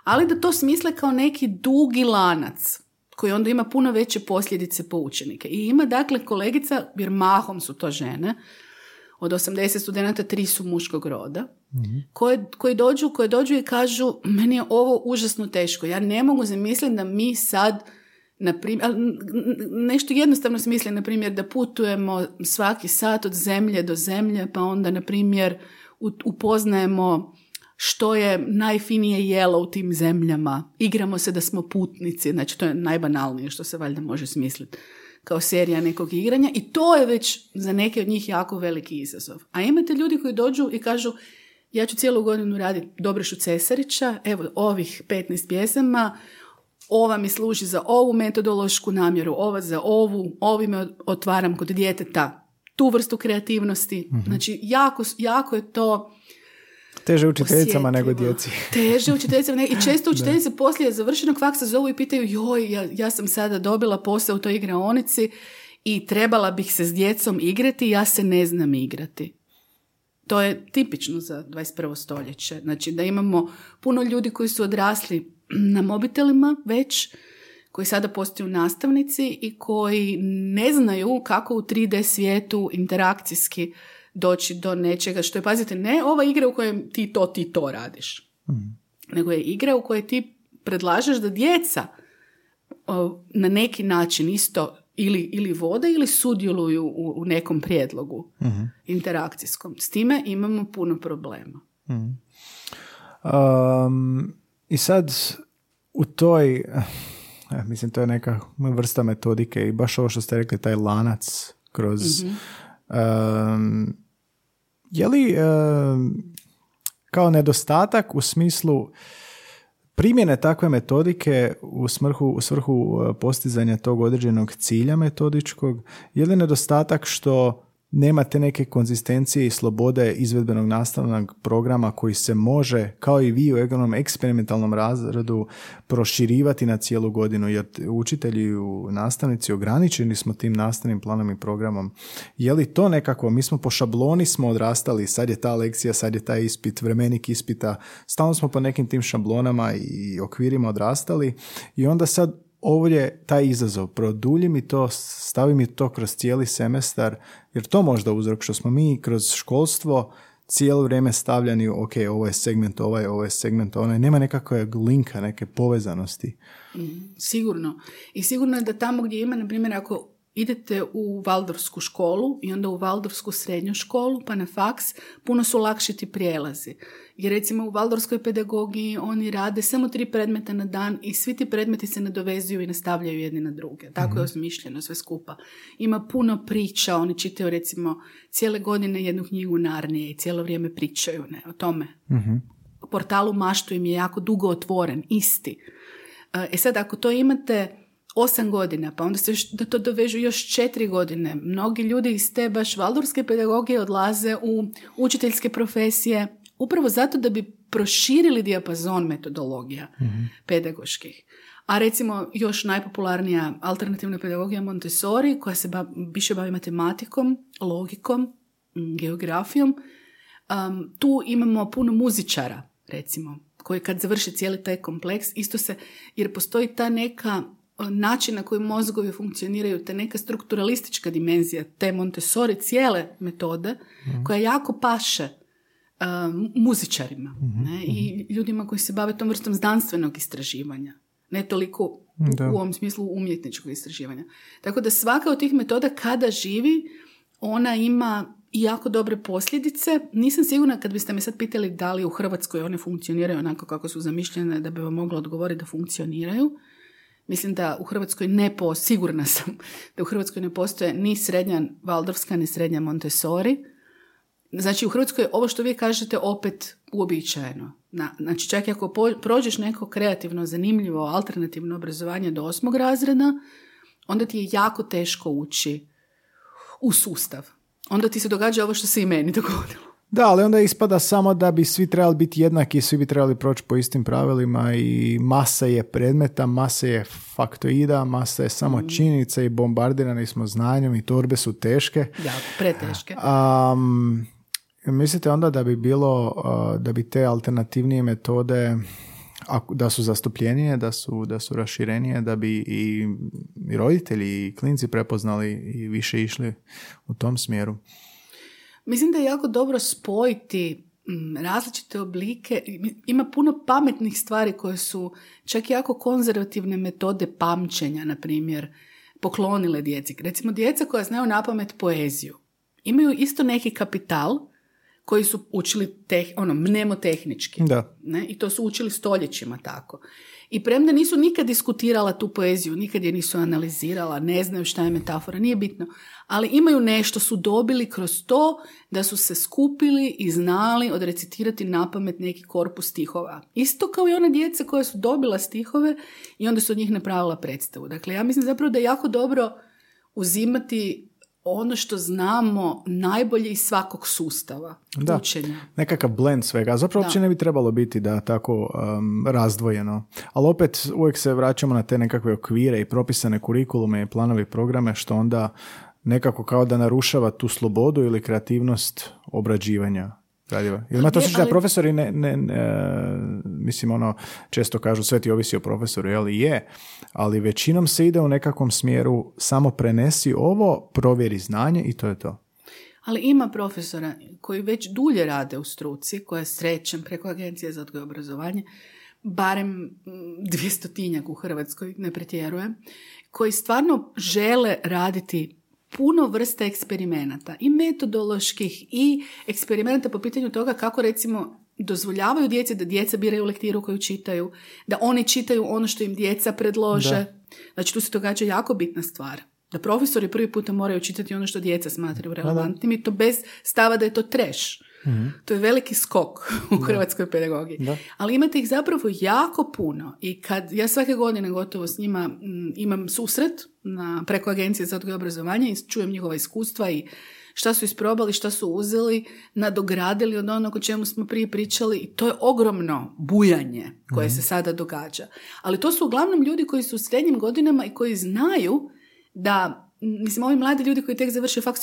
Ali da to smisle kao neki dugi lanac koji onda ima puno veće posljedice po učenike. I ima dakle kolegica, jer mahom su to žene, od 80 studenta 3 su muškog roda, koje dođu i kažu meni je ovo užasno teško, ja ne mogu zamisliti da mi sad nešto jednostavno smisli, na primjer da putujemo svaki sat od zemlje do zemlje, pa onda na primjer upoznajemo što je najfinije jelo u tim zemljama, igramo se da smo putnici, znači to je najbanalnije što se valjda može smisliti kao serija nekog igranja, i to je već za neke od njih jako veliki izazov. A imate ljudi koji dođu i kažu ja ću cijelu godinu raditi Dobrišu Cesarića, evo ovih 15 pjesama, ova mi služi za ovu metodološku namjeru, ova za ovu, ovime otvaram kod djeteta tu vrstu kreativnosti. Mm-hmm. Znači jako je to teže učiteljicama nego djeci. Teže učiteljicama nego, i često učiteljice poslije završenog faksa zovu i pitaju joj, ja sam sada dobila posao u toj igraonici i trebala bih se s djecom igrati, ja se ne znam igrati. To je tipično za 21. stoljeće. Znači da imamo puno ljudi koji su odrasli na mobitelima već, koji sada postaju nastavnici i koji ne znaju kako u 3D svijetu interakcijski doći do nečega što je, pazite, ne ova igra u kojoj ti to radiš, nego je igra u kojoj ti predlažeš da djeca na neki način isto ili vode ili sudjeluju u nekom prijedlogu interakcijskom. S time imamo puno problema. I sad u toj, mislim to je neka vrsta metodike i baš ovo što ste rekli, taj lanac kroz... je li kao nedostatak u smislu primjene takve metodike u svrhu postizanja tog određenog cilja metodičkog, je li nedostatak što nemate neke konzistencije i slobode izvedbenog nastavnog programa koji se može, kao i vi u jednom eksperimentalnom razredu, proširivati na cijelu godinu, jer učitelji i nastavnici ograničeni smo tim nastavnim planom i programom. Je li to nekako, mi smo po šabloni smo odrastali, sad je ta lekcija, sad je taj ispit, vremenik ispita, stalno smo po nekim tim šablonama i okvirima odrastali i onda sad ovdje taj izazov, produlji mi to, stavi mi to kroz cijeli semestar, jer to možda uzrok što smo mi kroz školstvo cijelo vrijeme stavljani, ok, ovo je segment, ovaj, nema nekakvog linka, neke povezanosti. Sigurno. I sigurno je da tamo gdje ima, na primjer, ako idete u Waldorfsku školu i onda u Waldorfsku srednju školu, pa na faks, puno su lakši ti prijelazi. Jer recimo u Waldorfskoj pedagogiji oni rade samo 3 predmeta na dan i svi ti predmeti se nadovezuju i nastavljaju jedni na druge. Tako je osmišljeno sve skupa. Ima puno priča, oni čitaju recimo cijele godine jednu knjigu Narnije i cijelo vrijeme pričaju o tome. Portalu Maštu im je jako dugo otvoren, isti. E sad, ako to imate 8 godina, pa onda se da to dovežu još 4 godine. Mnogi ljudi iz te baš Waldorfske pedagogije odlaze u učiteljske profesije upravo zato da bi proširili dijapazon metodologija pedagoških. A recimo još najpopularnija alternativna pedagogija Montessori, koja se više bavi matematikom, logikom, geografijom. Tu imamo puno muzičara, recimo, koji kad završi cijeli taj kompleks, isto se, jer postoji ta neka način na koji mozgovi funkcioniraju, te neka strukturalistička dimenzija, te Montessori cijele metode, koja jako paše muzičarima, ne? I ljudima koji se bave tom vrstom znanstvenog istraživanja, ne toliko u ovom smislu umjetničkog istraživanja. Tako da svaka od tih metoda kada živi, ona ima jako dobre posljedice. Nisam sigurna, kad biste me sad pitali da li u Hrvatskoj one funkcioniraju onako kako su zamišljene, da bi vam mogla odgovoriti da funkcioniraju. Mislim da u Hrvatskoj sigurna sam da u Hrvatskoj ne postoje ni srednja Waldorfska, ni srednja Montessori. Znači, u Hrvatskoj ovo što vi kažete opet uobičajeno. Znači, čak i ako prođeš neko kreativno, zanimljivo, alternativno obrazovanje do 8. razreda, onda ti je jako teško ući u sustav. Onda ti se događa ovo što se i meni dogodilo. Da, ali onda ispada samo da bi svi trebali biti jednaki, svi bi trebali proći po istim pravilima i masa je predmeta, masa je faktoida, masa je samo činjenica i bombardirani smo znanjem i torbe su teške. Da, preteške. Mislite onda da bi bilo, da bi te alternativnije metode, da su zastupljenije, da su raširenije, da bi i roditelji i klinci prepoznali i više išli u tom smjeru? Mislim da je jako dobro spojiti različite oblike. Ima puno pametnih stvari koje su čak jako konzervativne metode pamćenja, na primjer, poklonile djeci. Recimo, djeca koja znaju napamet poeziju imaju isto neki kapital koji su učili mnemotehnički. Da. Ne? I to su učili stoljećima tako. I premda nisu nikad diskutirala tu poeziju, nikad je nisu analizirala, ne znaju šta je metafora, nije bitno, ali imaju nešto, su dobili kroz to da su se skupili i znali odrecitirati napamet neki korpus stihova. Isto kao i ona djeca koja su dobila stihove i onda su od njih napravila predstavu. Dakle, ja mislim zapravo da je jako dobro uzimati ono što znamo najbolje iz svakog sustava učenja. Nekakav blend svega. Zapravo uopće ne bi trebalo biti da tako razdvojeno. Ali opet uvijek se vraćamo na te nekakve okvire i propisane kurikulume i planovi i programe, što onda nekako kao da narušava tu slobodu ili kreativnost obrađivanja gradiva. Jer ima to slučaj da profesori često kažu sve ti ovisi o profesoru, ali većinom se ide u nekakvom smjeru samo prenesi ovo, provjeri znanje i to je to. Ali ima profesora koji već dulje rade u struci, koje srećem preko Agencije za odgoj i obrazovanje, barem 200 u Hrvatskoj, ne pretjerujem, koji stvarno žele raditi puno vrsta eksperimenata, i metodoloških, i eksperimenata po pitanju toga kako, recimo, dozvoljavaju djeci da djeca biraju lektiru koju čitaju, da oni čitaju ono što im djeca predlože. Da. Znači, tu se događa jako bitna stvar. Da profesori prvi puta moraju čitati ono što djeca smatraju relevantnim i to bez stava da je to trash. Mm-hmm. To je veliki skok u hrvatskoj pedagogiji. Da. Ali imate ih zapravo jako puno i kad ja svake godine gotovo s njima imam susret preko Agencije za odgoj i obrazovanje i čujem njihova iskustva i šta su isprobali, šta su uzeli, nadogradili od onog o čemu smo prije pričali i to je ogromno bujanje koje se sada događa. Ali to su uglavnom ljudi koji su u srednjim godinama i koji znaju da... Mislim, ovi mladi ljudi koji tek završe faks,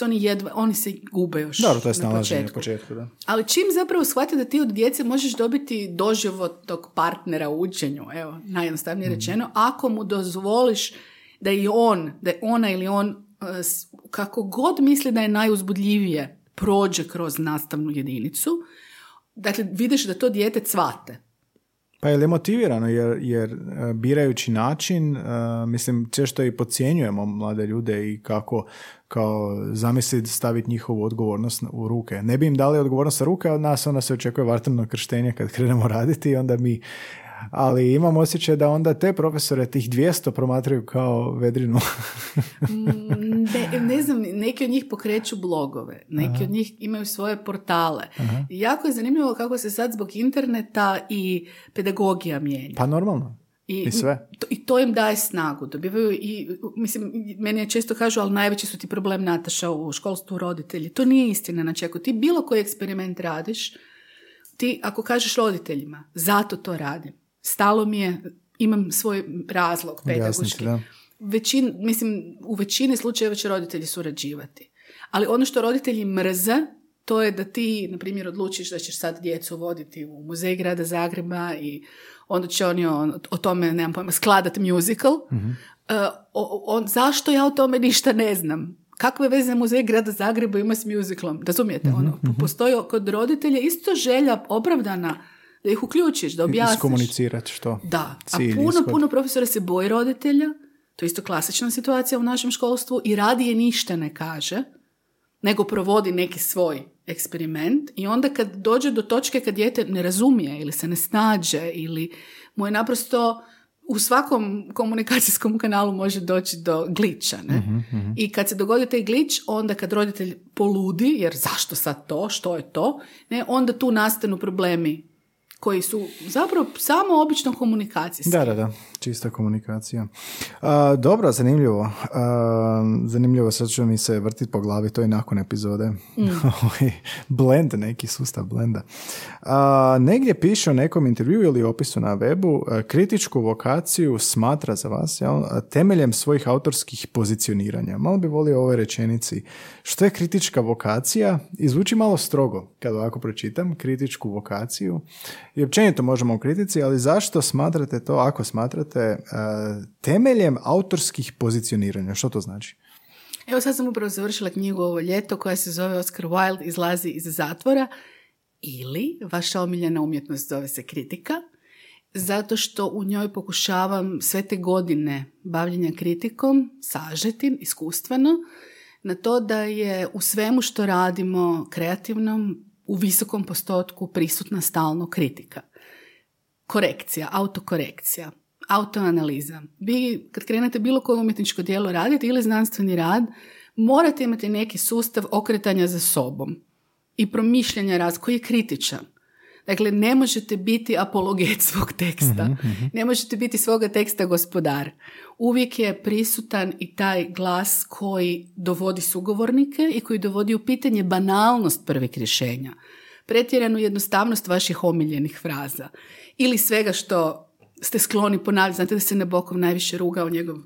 oni se gube još na početku. Da, to je snalaženje na početku, da. Ali čim zapravo shvati da ti od djece možeš dobiti doživotnog partnera u učenju, evo, najjednostavnije rečeno, ako mu dozvoliš da je on, da je ona ili on, kako god misli da je najuzbudljivije, prođe kroz nastavnu jedinicu, dakle, vidiš da to dijete cvate. Pa je li motivirano, jer birajući način, mislim, često i podcjenjujemo mlade ljude i kako kao zamisliti staviti njihovu odgovornost u ruke. Ne bi im dali odgovornost u ruke, od nas onda se očekuje vatreno krštenje kad krenemo raditi i onda mi... Ali imam osjećaj da onda te profesore, tih 200 promatraju kao Vedrinu. Ne znam, neki od njih pokreću blogove, neki od njih imaju svoje portale. Aha. Jako je zanimljivo kako se sad zbog interneta i pedagogija mijenja. Pa normalno. I sve. I to im daje snagu. Dobivaju i, mislim, meni je često kažu, ali najveći su ti problem, Nataša, u školstvu roditelji. To nije istina. Znači, ako ti bilo koji eksperiment radiš, ti ako kažeš roditeljima, zato to radim, stalo mi je, imam svoj razlog pedagoški. U većini slučajeva će roditelji surađivati. Ali ono što roditelji mrze, to je da ti, na primjer, odlučiš da ćeš sad djecu voditi u muzej grada Zagreba i onda će oni o tome, nemam pojma, skladati musical. Mm-hmm. Zašto ja o tome ništa ne znam? Kakve veze muzej grada Zagreba ima s musicalom? Razumijete, postoji kod roditelja isto želja opravdana da ih uključiš, da objasniš. Iskomunicirati što. Da, a puno profesora se boji roditelja, to je isto klasična situacija u našem školstvu, i radije ništa ne kaže, nego provodi neki svoj eksperiment i onda kad dođe do točke kad dijete ne razumije ili se ne snađe ili mu je naprosto u svakom komunikacijskom kanalu može doći do glitcha. Ne? I kad se dogodi taj glitch, onda kad roditelj poludi, jer zašto sad to, što je to, ne, onda tu nastanu problemi koji su zapravo samo obično komunikacijski. Da, čista komunikacija. Dobro, zanimljivo. Zanimljivo, sad ću mi se vrtiti po glavi, to je nakon epizode. Blend, neki sustav blenda. Negdje piše u nekom intervju ili opisu na webu, kritičku vokaciju smatra za vas temeljem svojih autorskih pozicioniranja. Malo bi volio ovoj rečenici. Što je kritička vokacija? Izvuči malo strogo, kad ovako pročitam, kritičku vokaciju. I općenito možemo u kritici, ali zašto smatrate to, ako smatrate, temeljem autorskih pozicioniranja? Što to znači? Evo sad sam upravo završila knjigu ovo ljeto koja se zove Oscar Wilde izlazi iz zatvora, ili vaša omiljena umjetnost zove se kritika, zato što u njoj pokušavam sve te godine bavljenja kritikom, sažetim, iskustveno, na to da je u svemu što radimo kreativnom, u visokom postotku prisutna stalno kritika. Korekcija, autokorekcija, autoanaliza. Vi kad krenete bilo koje umjetničko djelo raditi ili znanstveni rad, morate imati neki sustav okretanja za sobom i promišljanja koji je kritičan. Dakle, ne možete biti apologet svog teksta. Ne možete biti svoga teksta gospodar. Uvijek je prisutan i taj glas koji dovodi sugovornike i koji dovodi u pitanje banalnost prvih rješenja, pretjeranu jednostavnost vaših omiljenih fraza ili svega što ste skloni ponavljati. Znate da se Nabokov najviše rugao, njegov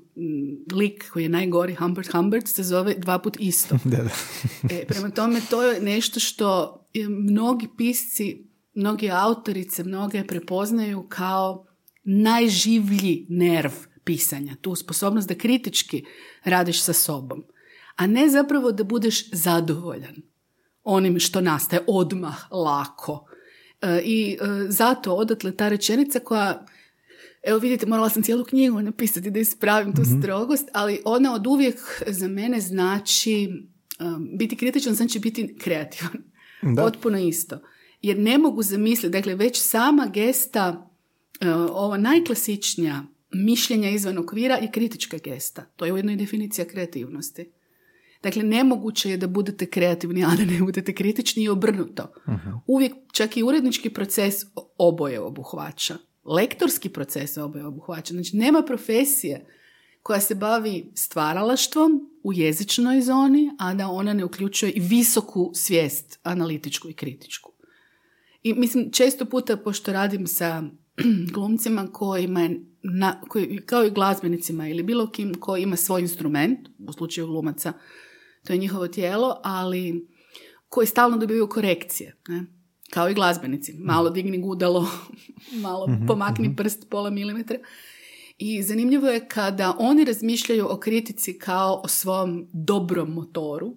lik koji je najgori, Humbert Humbert, se zove dva put isto. Prema tome, to je nešto što mnogi pisci, mnoge autorice, mnoge prepoznaju kao najživlji nerv pisanja, tu sposobnost da kritički radiš sa sobom, a ne zapravo da budeš zadovoljan onim što nastaje odmah, lako. I zato odatle ta rečenica koja, evo vidite, morala sam cijelu knjigu napisati da ispravim tu strogost, ali ona od uvijek za mene znači biti kritičan, znači biti kreativan. Potpuno isto. Jer ne mogu zamisliti, dakle već sama gesta, ova najklasičnija mišljenja izvan okvira je kritička gesta. To je ujedno i definicija kreativnosti. Dakle, nemoguće je da budete kreativni, a da ne budete kritični i obrnuto. Uvijek, čak i urednički proces oboje obuhvaća. Lektorski proces oboje obuhvaća. Znači, nema profesije koja se bavi stvaralaštvom u jezičnoj zoni, a da ona ne uključuje i visoku svijest, analitičku i kritičku. I mislim, često puta, pošto radim sa glumcima koji, kao i glazbenicima ili bilo kim koji ima svoj instrument, u slučaju glumaca, to je njihovo tijelo, ali koji stalno dobivaju korekcije, ne? Kao i glazbenici. Malo digni gudalo, malo pomakni prst, pola milimetra. I zanimljivo je kada oni razmišljaju o kritici kao o svom dobrom motoru,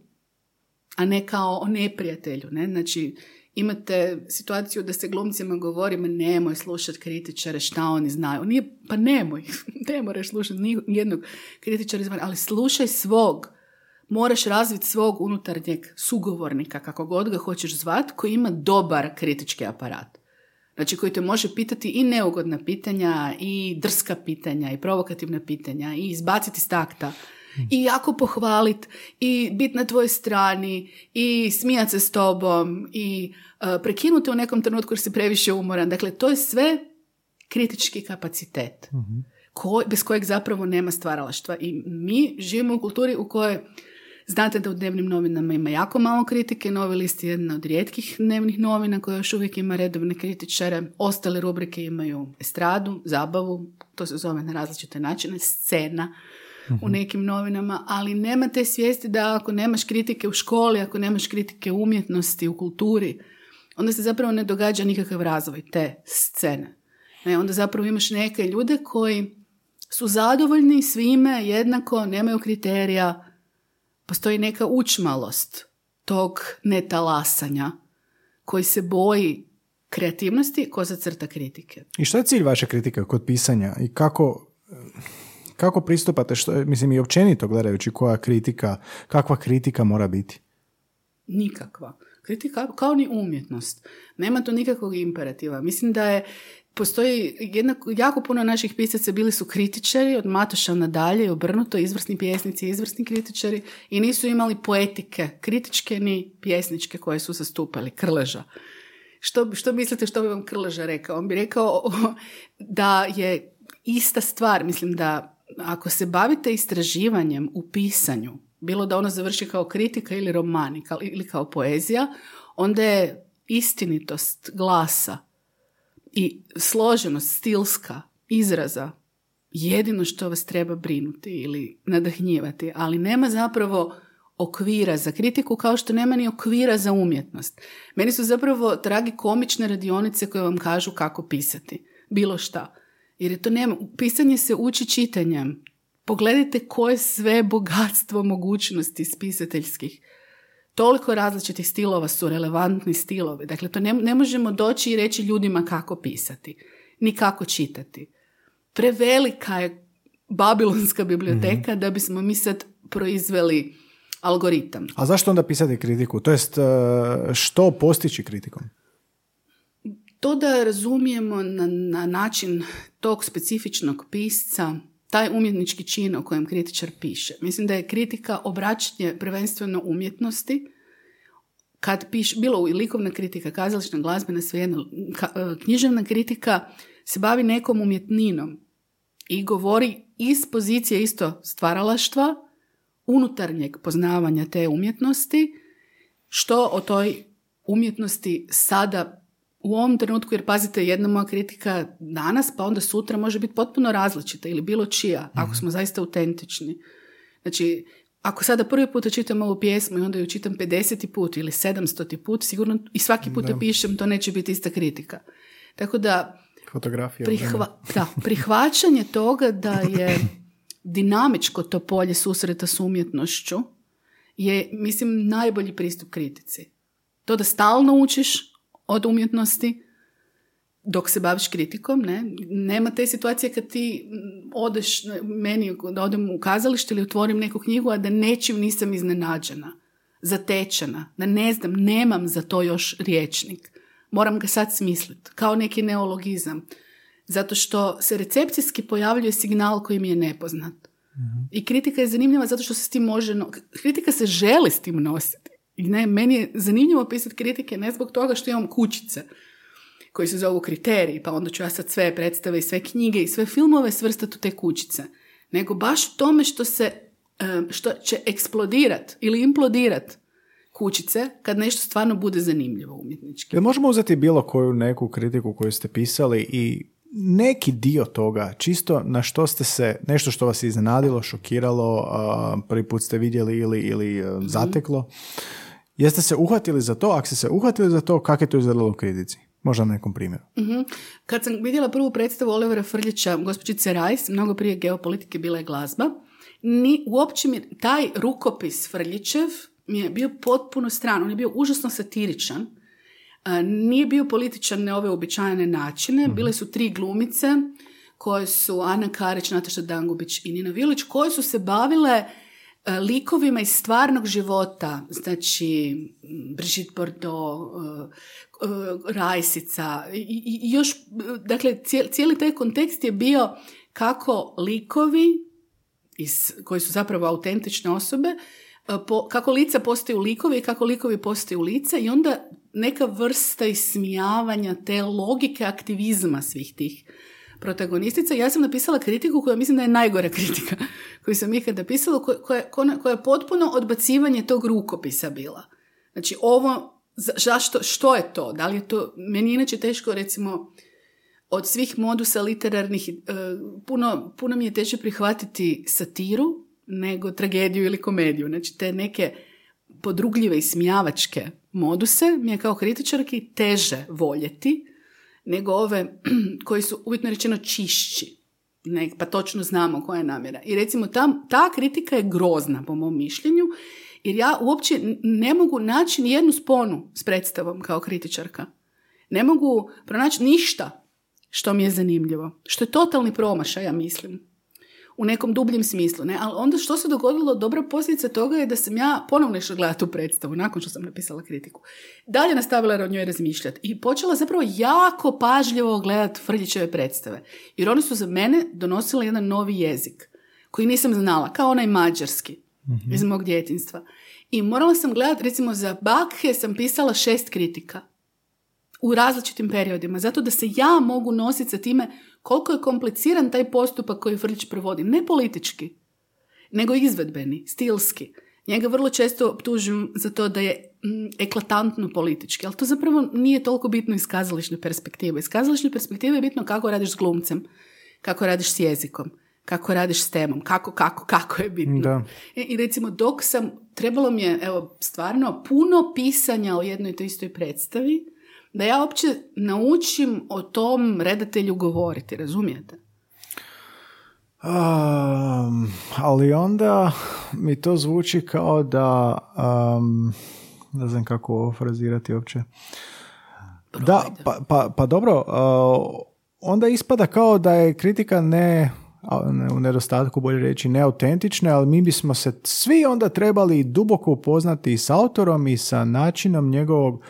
a ne kao o neprijatelju. Ne? Znači, imate situaciju da se glumcima govori, nemoj slušati kritičare, šta oni znaju. Ne moraš slušati nijednog kritičara izvan, ali slušaj svog. Moraš razviti svog unutarnjeg sugovornika, kako god ga hoćeš zvati, koji ima dobar kritički aparat. Znači, koji te može pitati i neugodna pitanja, i drska pitanja, i provokativna pitanja, i izbaciti s takta. I jako pohvalit, i bit na tvojoj strani, i smijat se s tobom, i prekinuti u nekom trenutku jer si previše umoran. Dakle, to je sve kritički kapacitet, bez kojeg zapravo nema stvaralaštva. I mi živimo u kulturi u kojoj, znate da u dnevnim novinama ima jako malo kritike, Novi list je jedna od rijetkih dnevnih novina koja još uvijek ima redovne kritičare, ostale rubrike imaju estradu, zabavu, to se zove na različite načine, scena, u nekim novinama, ali nema te svijesti da ako nemaš kritike u školi, ako nemaš kritike u umjetnosti, u kulturi, onda se zapravo ne događa nikakav razvoj te scene. Onda zapravo imaš neke ljude koji su zadovoljni svime, jednako, nemaju kriterija, postoji neka učmalost tog netalasanja koji se boji kreativnosti ko za crta kritike. I što je cilj vaše kritike kod pisanja i kako pristupate, i općenito gledajući kakva kritika mora biti? Nikakva. Kritika kao ni umjetnost. Nema tu nikakvog imperativa. Mislim da je Postoji jako puno naših pisaca, bili su kritičari, od Matoša nadalje i obrnuto, izvrsni pjesnici, izvrsni kritičari, i nisu imali poetike, kritičke ni pjesničke koje su zastupali. Krleža. Što mislite što bi vam Krleža rekao? On bi rekao da je ista stvar, mislim da ako se bavite istraživanjem u pisanju, bilo da ono završi kao kritika ili roman ili kao poezija, onda je istinitost glasa i složenost stilska izraza jedino što vas treba brinuti ili nadahnjivati, ali nema zapravo okvira za kritiku, kao što nema ni okvira za umjetnost. Meni su zapravo tragikomične radionice koje vam kažu kako pisati, bilo šta. Jer je to nema. Pisanje se uči čitanjem. Pogledajte koje sve bogatstvo mogućnosti spisateljskih. Toliko različitih stilova su relevantni stilovi. Dakle, to ne možemo doći i reći ljudima kako pisati, ni kako čitati. Prevelika je Babilonska biblioteka da bismo mi sad proizveli algoritam. A zašto onda pisati kritiku? To jest, što postići kritikom? To da razumijemo na način tog specifičnog pisca, taj umjetnički čin o kojem kritičar piše. Mislim da je kritika obraćanje prvenstveno umjetnosti, kad piše, bilo i likovna kritika, kazališna, glazbena, svejedno, književna kritika se bavi nekom umjetninom i govori iz pozicije isto stvaralaštva, unutarnjeg poznavanja te umjetnosti, što o toj umjetnosti sada u ovom trenutku, jer pazite, jedna moja kritika danas, pa onda sutra može biti potpuno različita ili bilo čija, ako smo zaista autentični. Znači, ako sada prvi puta čitam ovu pjesmu i onda ju čitam 50. put ili 700. put, sigurno i svaki put pišem, to neće biti ista kritika. Tako da, prihvaćanje toga da je dinamičko to polje susreta s umjetnošću je, mislim, najbolji pristup kritici. To da stalno učiš od umjetnosti, dok se baviš kritikom, ne? Nema te situacije kad ti odeš, meni da odem u kazalište ili otvorim neku knjigu, a da nečim nisam iznenađena, zatečena, da ne znam, nemam za to još rječnik. Moram ga sad smisliti, kao neki neologizam. Zato što se recepcijski pojavljuje signal koji mi je nepoznat. Mm-hmm. I kritika je zanimljiva zato što se s tim može... Kritika se želi s tim nositi. Ne, meni je zanimljivo pisati kritike ne zbog toga što imam kućice koji se zovu kriteriji, pa onda ću ja sad sve predstave i sve knjige i sve filmove svrstati u te kućice, nego baš u tome što će eksplodirati ili implodirati kućice kad nešto stvarno bude zanimljivo umjetnički. Jel možemo uzeti bilo koju neku kritiku koju ste pisali i neki dio toga, čisto na što ste se, nešto što vas je iznenadilo, šokiralo, prvi put ste vidjeli ili zateklo, jeste se uhvatili za to? Ako ste se uhvatili za to, kako je to izgledalo u kritici? Možda na nekom primjeru. Mm-hmm. Kad sam vidjela prvu predstavu Olivera Frljića, Gospođice Rajs, mnogo prije geopolitike bila je glazba, uopće mi taj rukopis Frljićev mi je bio potpuno stran. On je bio užasno satiričan. Nije bio političan na ove uobičajene načine. Bile su tri glumice koje su Ana Karić, Nataša Dangubić i Nina Vilić, koje su se bavile likovima iz stvarnog života, znači Brigitte Bardot, Rajsica i još, dakle, cijeli taj kontekst je bio kako likovi koji su zapravo autentične osobe, kako lica postaju likovi i kako likovi postaju lica, i onda neka vrsta ismijavanja te logike aktivizma svih tih protagonistica. Ja sam napisala kritiku koja mislim da je najgora kritika koju sam ikada pisala, koja je potpuno odbacivanje tog rukopisa bila. Znači, ovo, što je to? Da li je to, meni inače teško, recimo, od svih modusa literarnih, puno mi je teže prihvatiti satiru nego tragediju ili komediju. Znači, te neke podrugljive i smijavačke moduse mi je kao kritičarki teže voljeti nego ove koji su uvjetno rečeno čišći. Pa točno znamo koja je namjera. I recimo ta kritika je grozna po mom mišljenju, jer ja uopće ne mogu naći ni jednu sponu s predstavom kao kritičarka. Ne mogu pronaći ništa što mi je zanimljivo. Što je totalni promašaj, ja mislim. u nekom dubljim smislu, ne? Ali onda što se dogodilo, dobra posljedica toga je da sam ja ponovno išla gledati tu predstavu nakon što sam napisala kritiku. Dalje nastavila o njoj razmišljati i počela zapravo jako pažljivo gledati Frljićeve predstave. Jer oni su za mene donosili jedan novi jezik koji nisam znala, kao onaj mađarski iz mog djetinjstva. I morala sam gledati, recimo za Bakhe sam pisala 6 kritika u različitim periodima, zato da se ja mogu nositi sa time koliko je kompliciran taj postupak koji Frljić provodi. Ne politički, nego izvedbeni, stilski. Njega vrlo često optužujem za to da je eklatantno politički, ali to zapravo nije toliko bitno iz kazališne perspektive. Iz kazališne perspektive je bitno kako radiš s glumcem, kako radiš s jezikom, kako radiš s temom, kako je bitno. Da. I recimo dok sam, trebalo mi je, evo, stvarno puno pisanja o jednoj toj istoj predstavi, da ja uopće naučim o tom redatelju govoriti, razumijete? Ali onda mi to zvuči kao da, ne znam kako ovo frazirati uopće. Da, pa dobro, onda ispada kao da je kritika ne... u nedostatku bolje reći neautentične, ali mi bismo se svi onda trebali duboko upoznati i s autorom i sa načinom njegovog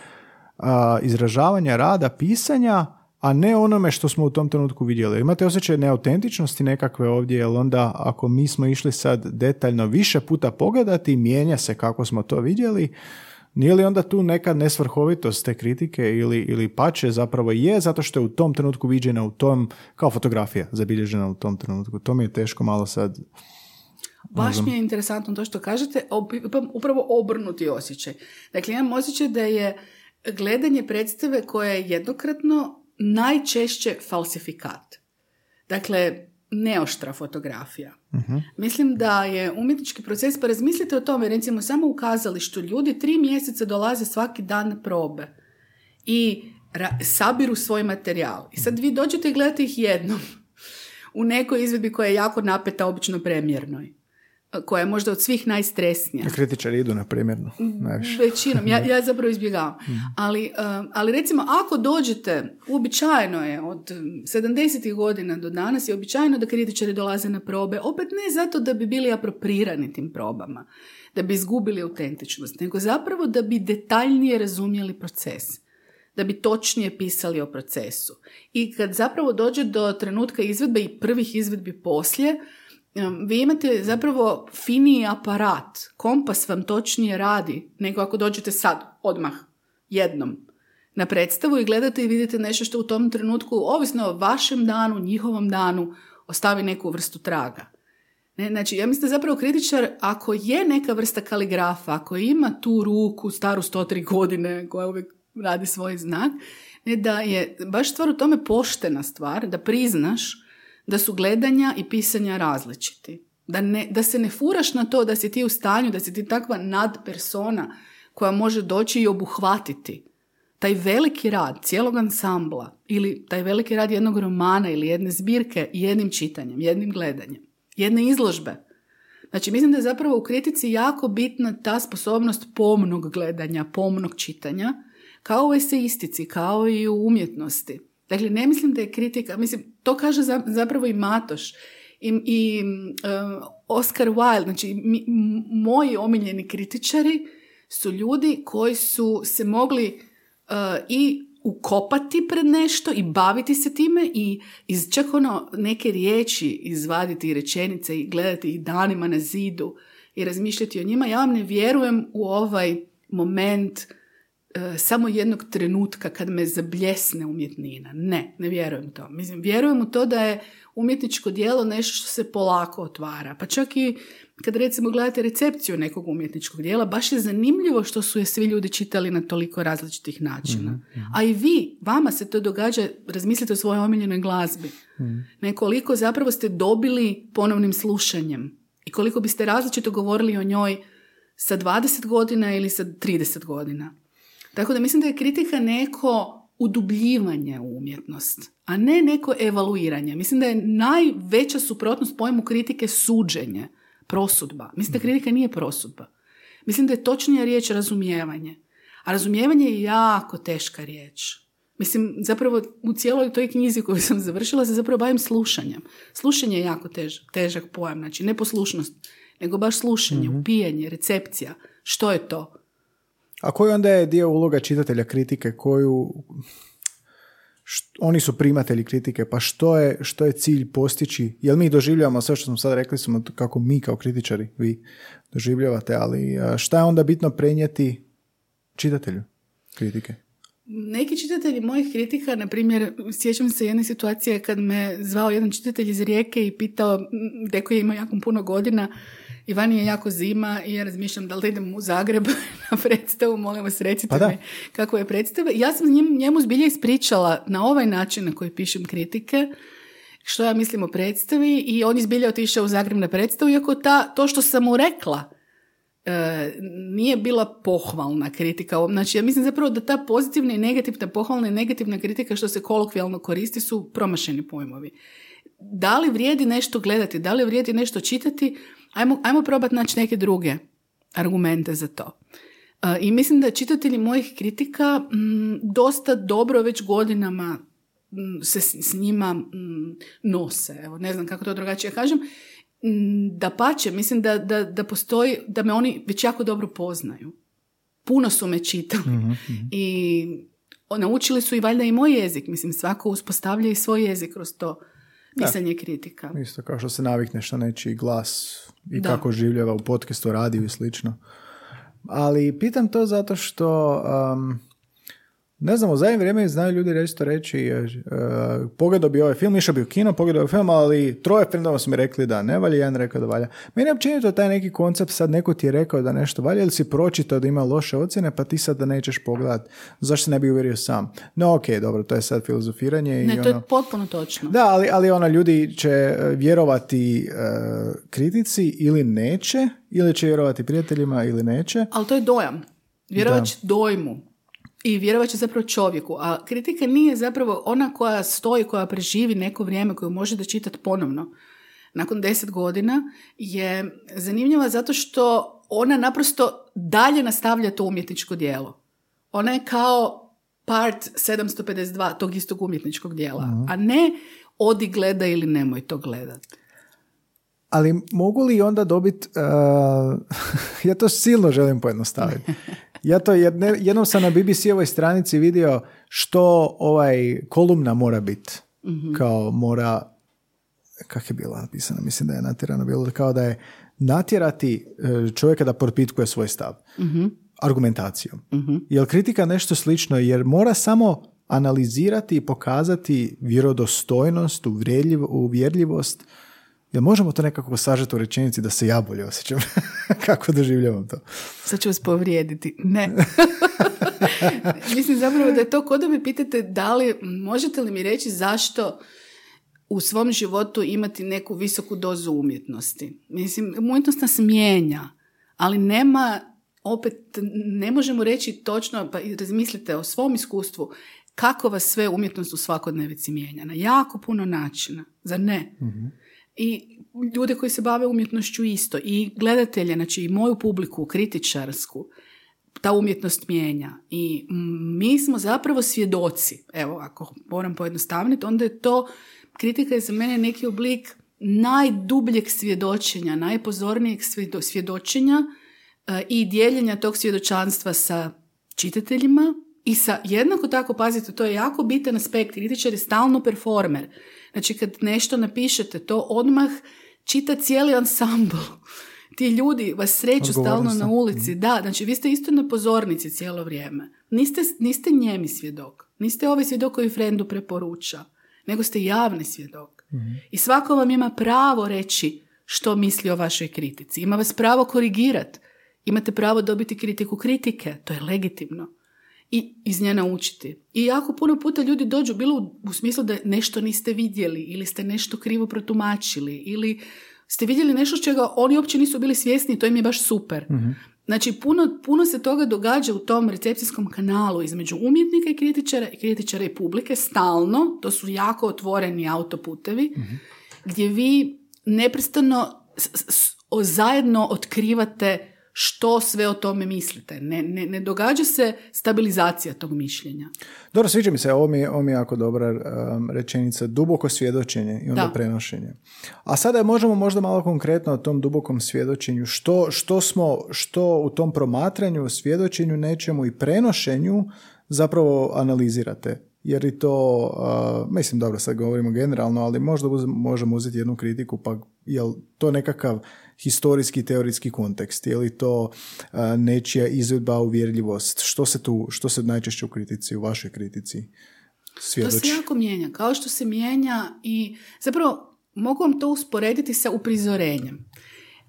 izražavanja, rada, pisanja, a ne onome što smo u tom trenutku vidjeli. Imate osjećaj neautentičnosti nekakve ovdje, jer onda ako mi smo išli sad detaljno više puta pogledati, mijenja se kako smo to vidjeli. Nije li onda tu neka nesvrhovitost te kritike ili pače zapravo je zato što je u tom trenutku viđena u tom, kao fotografija zabilježena u tom trenutku? To mi je teško malo sad... Baš mi je interesantno to što kažete, upravo obrnuti osjećaj. Dakle, imam osjećaj da je gledanje predstave koje je jednokratno najčešće falsifikat. Dakle, neoštra fotografija. Mislim da je umjetnički proces, pa razmislite o tome, recimo samo u kazalištu ljudi 3 mjeseca dolaze svaki dan na probe i sabiru svoj materijal. I sad vi dođete i gledate ih jednom u nekoj izvedbi koja je jako napeta, obično premjernoj, koja je možda od svih najstresnija. Kritičari idu na premjerno najviše. Većinom, ja zapravo izbjegavam. Ali recimo ako dođete, uobičajeno je od 70-ih godina do danas je uobičajeno da kritičari dolaze na probe, opet ne zato da bi bili aproprirani tim probama, da bi izgubili autentičnost, nego zapravo da bi detaljnije razumjeli proces, da bi točnije pisali o procesu. I kad zapravo dođe do trenutka izvedbe i prvih izvedbi poslije, vi imate zapravo finiji aparat, kompas vam točnije radi nego ako dođete sad, odmah, jednom na predstavu i gledate i vidite nešto što u tom trenutku, ovisno o vašem danu, njihovom danu, ostavi neku vrstu traga. Ne, znači, ja mislim da zapravo kritičar, ako je neka vrsta kaligrafa, ako ima tu ruku staru 103 godine koja uvijek radi svoj znak, ne, da je baš stvar u tome poštena stvar, da priznaš da su gledanja i pisanja različiti. Da se ne furaš na to da si ti u stanju, da si ti takva nadpersona koja može doći i obuhvatiti taj veliki rad cijelog ansambla ili taj veliki rad jednog romana ili jedne zbirke jednim čitanjem, jednim gledanjem, jedne izložbe. Znači, mislim da je zapravo u kritici jako bitna ta sposobnost pomnog gledanja, pomnog čitanja, kao u esejistici, kao i u umjetnosti. Dakle, ne mislim da je kritika, mislim, to kaže zapravo i Matoš i Oscar Wilde, znači moji omiljeni kritičari su ljudi koji su se mogli i ukopati pred nešto i baviti se time i čak ono neke riječi izvaditi i rečenice i gledati ih danima na zidu i razmišljati o njima. Ja vam ne vjerujem u ovaj moment samo jednog trenutka kad me zabljesne umjetnina. Ne vjerujem u to. Mislim, vjerujem u to da je umjetničko djelo nešto što se polako otvara. Pa čak i kad recimo gledate recepciju nekog umjetničkog djela, baš je zanimljivo što su je svi ljudi čitali na toliko različitih načina. A i vi, vama se to događa, razmislite o svojoj omiljenoj glazbi. Nekoliko zapravo ste dobili ponovnim slušanjem i koliko biste različito govorili o njoj sa 20 godina ili sa 30 godina. Tako da mislim da je kritika neko udubljivanje u umjetnost, a ne neko evaluiranje. Mislim da je najveća suprotnost pojmu kritike suđenje, prosudba. Mislim da kritika nije prosudba. Mislim da je točnija riječ razumijevanje. A razumijevanje je jako teška riječ. Mislim, zapravo u cijeloj toj knjizi koju sam završila se zapravo bavim slušanjem. Slušanje je jako težak pojam, znači ne poslušnost, nego baš slušanje, upijanje, recepcija. Što je to? A koji onda je dio uloga čitatelja kritike koju... Oni su primatelji kritike, pa što je cilj postići? Jel mi doživljavamo sve što smo sad rekli, smo kako mi kao kritičari vi doživljavate, ali šta je onda bitno prenijeti čitatelju kritike? Neki čitatelji mojih kritika, na primjer, sjećam se jedne situacije kad me zvao jedan čitatelj iz Rijeke i pitao, deko je imao jako puno godina i vani je jako zima i ja razmišljam da li idem u Zagreb na predstavu, molim vas recite mi kako je predstava. Ja sam njemu zbilja ispričala na ovaj način na koji pišem kritike, što ja mislim o predstavi, i on je zbilja otišao u Zagreb na predstavu, iako to što sam mu rekla nije bila pohvalna kritika. Znači, ja mislim zapravo da ta pozitivna i negativna, pohvalna i negativna kritika što se kolokvijalno koristi su promašeni pojmovi. Da li vrijedi nešto gledati, da li vrijedi nešto čitati, ajmo probati naći neke druge argumente za to. I mislim da čitatelji mojih kritika dosta dobro već godinama se s njima nose. Evo, ne znam kako to drugačije kažem. Dapače, mislim da postoji, da me oni već jako dobro poznaju. Puno su me čitali. I naučili su i valjda i moj jezik. Mislim, svako uspostavlja i svoj jezik kroz to pisanje kritika. Isto kao što se navikneš na nečiji glas i kako življava u podcastu, radiju i slično. Ali pitam to zato što... Ne znam, u zadnje vrijeme znaju ljudi reći pogledao bi ovaj film, išao bi u kino, pogledao bi film, ali troje frendova su mi rekli da ne valja, jedan rekao da valja. Mene općenito taj neki koncept, sad neko ti je rekao da nešto valja ili si pročitao da ima loše ocjene, pa ti sad da nećeš pogledati. Zašto se ne bi uvjerio sam? No okej, dobro, to je sad filozofiranje. Ne, to je potpuno točno. Da, ali ljudi će vjerovati kritici ili neće, ili će vjerovati prijateljima ili neće. Ali to je dojam. Vjerovati dojmu. I vjerovat će zapravo čovjeku. A kritika nije zapravo ona koja stoji, koja preživi neko vrijeme, koju može da čitati ponovno. Nakon 10 godina je zanimljiva zato što ona naprosto dalje nastavlja to umjetničko djelo. Ona je kao part 752 tog istog umjetničkog djela. A ne odi gleda ili nemoj to gledati. Ali mogu li onda dobiti... ja to silno želim pojednostaviti. Ja to jednom sam na BBC-ovoj stranici vidio što ovaj kolumna mora biti. Kao mora, kak je bila napisana, mislim da je natjerano bilo, kao da je natjerati čovjeka da propitkuje svoj stav. Argumentacijom. Jel kritika nešto slično? Jer mora samo analizirati i pokazati vjerodostojnost, uvjerljivost. Jel možemo to nekako sažeti u rečenici da se ja bolje osjećam? Kako doživljavam to? Sad ću vas povrijediti. Ne. Mislim zapravo da je to kod da me pitate da li, možete li mi reći zašto u svom životu imati neku visoku dozu umjetnosti? Mislim, umjetnost nas mijenja, ali nema, opet ne možemo reći točno, pa razmislite o svom iskustvu, kako vas sve umjetnost u svakodnevici mijenja. Na jako puno načina. Zar ne? I ljude koji se bave umjetnošću isto, i gledatelje, znači i moju publiku, kritičarsku, ta umjetnost mijenja. I mi smo zapravo svjedoci. Evo, ako moram pojednostavniti, onda je to, kritika je za mene neki oblik najdubljeg svjedočenja, najpozornijeg svjedočenja i dijeljenja tog svjedočanstva sa čitateljima. I sa, jednako tako, pazite, to je jako bitan aspekt, kritičar je stalno performer. Znači, kad nešto napišete, to odmah čita cijeli ansambl. Ti ljudi vas sreću stalno na ulici. Da, znači, vi ste isto na pozornici cijelo vrijeme. Niste njemi svjedok. Niste ovaj svjedok koji frendu preporuča. Nego ste javni svjedok. I svako vam ima pravo reći što misli o vašoj kritici. Ima vas pravo korigirati. Imate pravo dobiti kritiku kritike. To je legitimno. I iz nje naučiti. I jako puno puta ljudi dođu, bilo u smislu da nešto niste vidjeli ili ste nešto krivo protumačili ili ste vidjeli nešto čega oni uopće nisu bili svjesni, to im je baš super. Znači, puno se toga događa u tom recepcijskom kanalu između umjetnika i kritičara i publike, stalno, to su jako otvoreni autoputevi, gdje vi neprestano zajedno otkrivate što sve o tome mislite. Ne događa se stabilizacija tog mišljenja. Dobro, sviđa mi se, ovo mi je jako dobra rečenica, duboko svjedočenje i onda prenošenje. A sada možemo možda malo konkretno o tom dubokom svjedočenju, što u tom promatranju, svjedočenju nečemu i prenošenju zapravo analizirate. Jer i to, mislim, dobro, sad govorimo generalno, ali možda možemo uzeti jednu kritiku, pa je li to nekakav historijski, teorijski kontekst, je li to nečija izvedba, uvjerljivost, što se najčešće u kritici, u vašoj kritici svjedoči? To se jako mijenja, kao što se mijenja i zapravo mogu vam to usporediti sa uprizorenjem.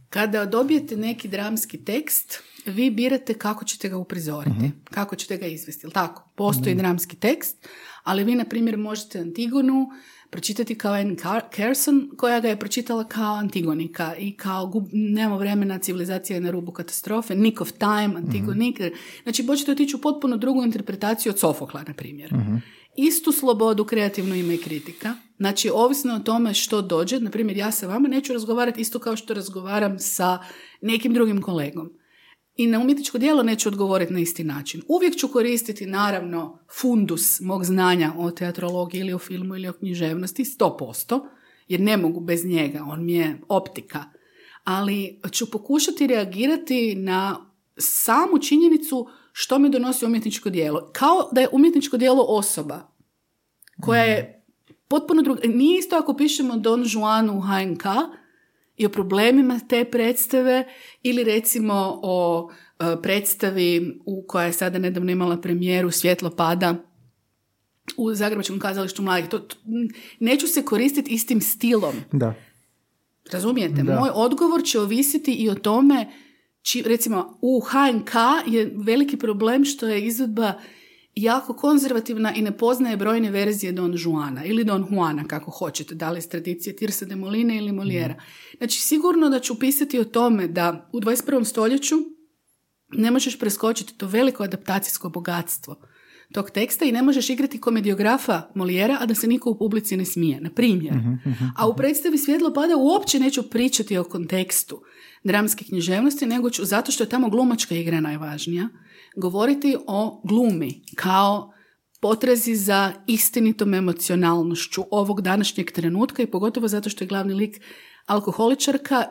Kada dobijete neki dramski tekst, vi birate kako ćete ga uprizoriti, kako ćete ga izvesti. Tako, postoji dramski tekst, ali vi, na primjer, možete Antigonu pročitati kao Anne Carson, koja ga je pročitala kao Antigonika i kao Nemamo vremena, Civilizacija je na rubu katastrofe, Nick of Time, Antigonik. Znači, možete otići u potpuno drugu interpretaciju od Sofokla, na primjer. Istu slobodu kreativno ima i kritika. Znači, ovisno o tome što dođe, na primjer, ja sa vama neću razgovarati isto kao što razgovaram sa nekim drugim kolegom. I na umjetničko djelo neću odgovoriti na isti način. Uvijek ću koristiti, naravno, fundus mog znanja o teatrologiji ili o filmu ili o književnosti, 100%, jer ne mogu bez njega, on mi je optika. Ali ću pokušati reagirati na samu činjenicu što mi donosi umjetničko djelo. Kao da je umjetničko djelo osoba koja je potpuno druga. Nije isto ako pišemo Don Juanu u HNK, i o problemima te predstave ili recimo o predstavi koja je sada nedavno imala premijeru Svjetlo pada u Zagrebačkom kazalištu mladih. Neću se koristiti istim stilom. Da. Razumijete? Da. Moj odgovor će ovisiti i o tome, recimo u HNK je veliki problem što je izvedba jako konzervativna i ne poznaje brojne verzije Don Juana ili Don Juana, kako hoćete, da li iz tradicije Tirsa de Molina ili Molijera. Znači, sigurno da ću pisati o tome da u 21. stoljeću ne možeš preskočiti to veliko adaptacijsko bogatstvo tog teksta i ne možeš igrati komediografa Molijera, a da se niko u publici ne smije, na primjer. A u predstavi Svjetlo pada uopće neću pričati o kontekstu dramske književnosti, nego ću, zato što je tamo glumačka igra najvažnija, govoriti o glumi kao potrazi za istinitom emocionalnošću ovog današnjeg trenutka i pogotovo zato što je glavni lik alkoholičarka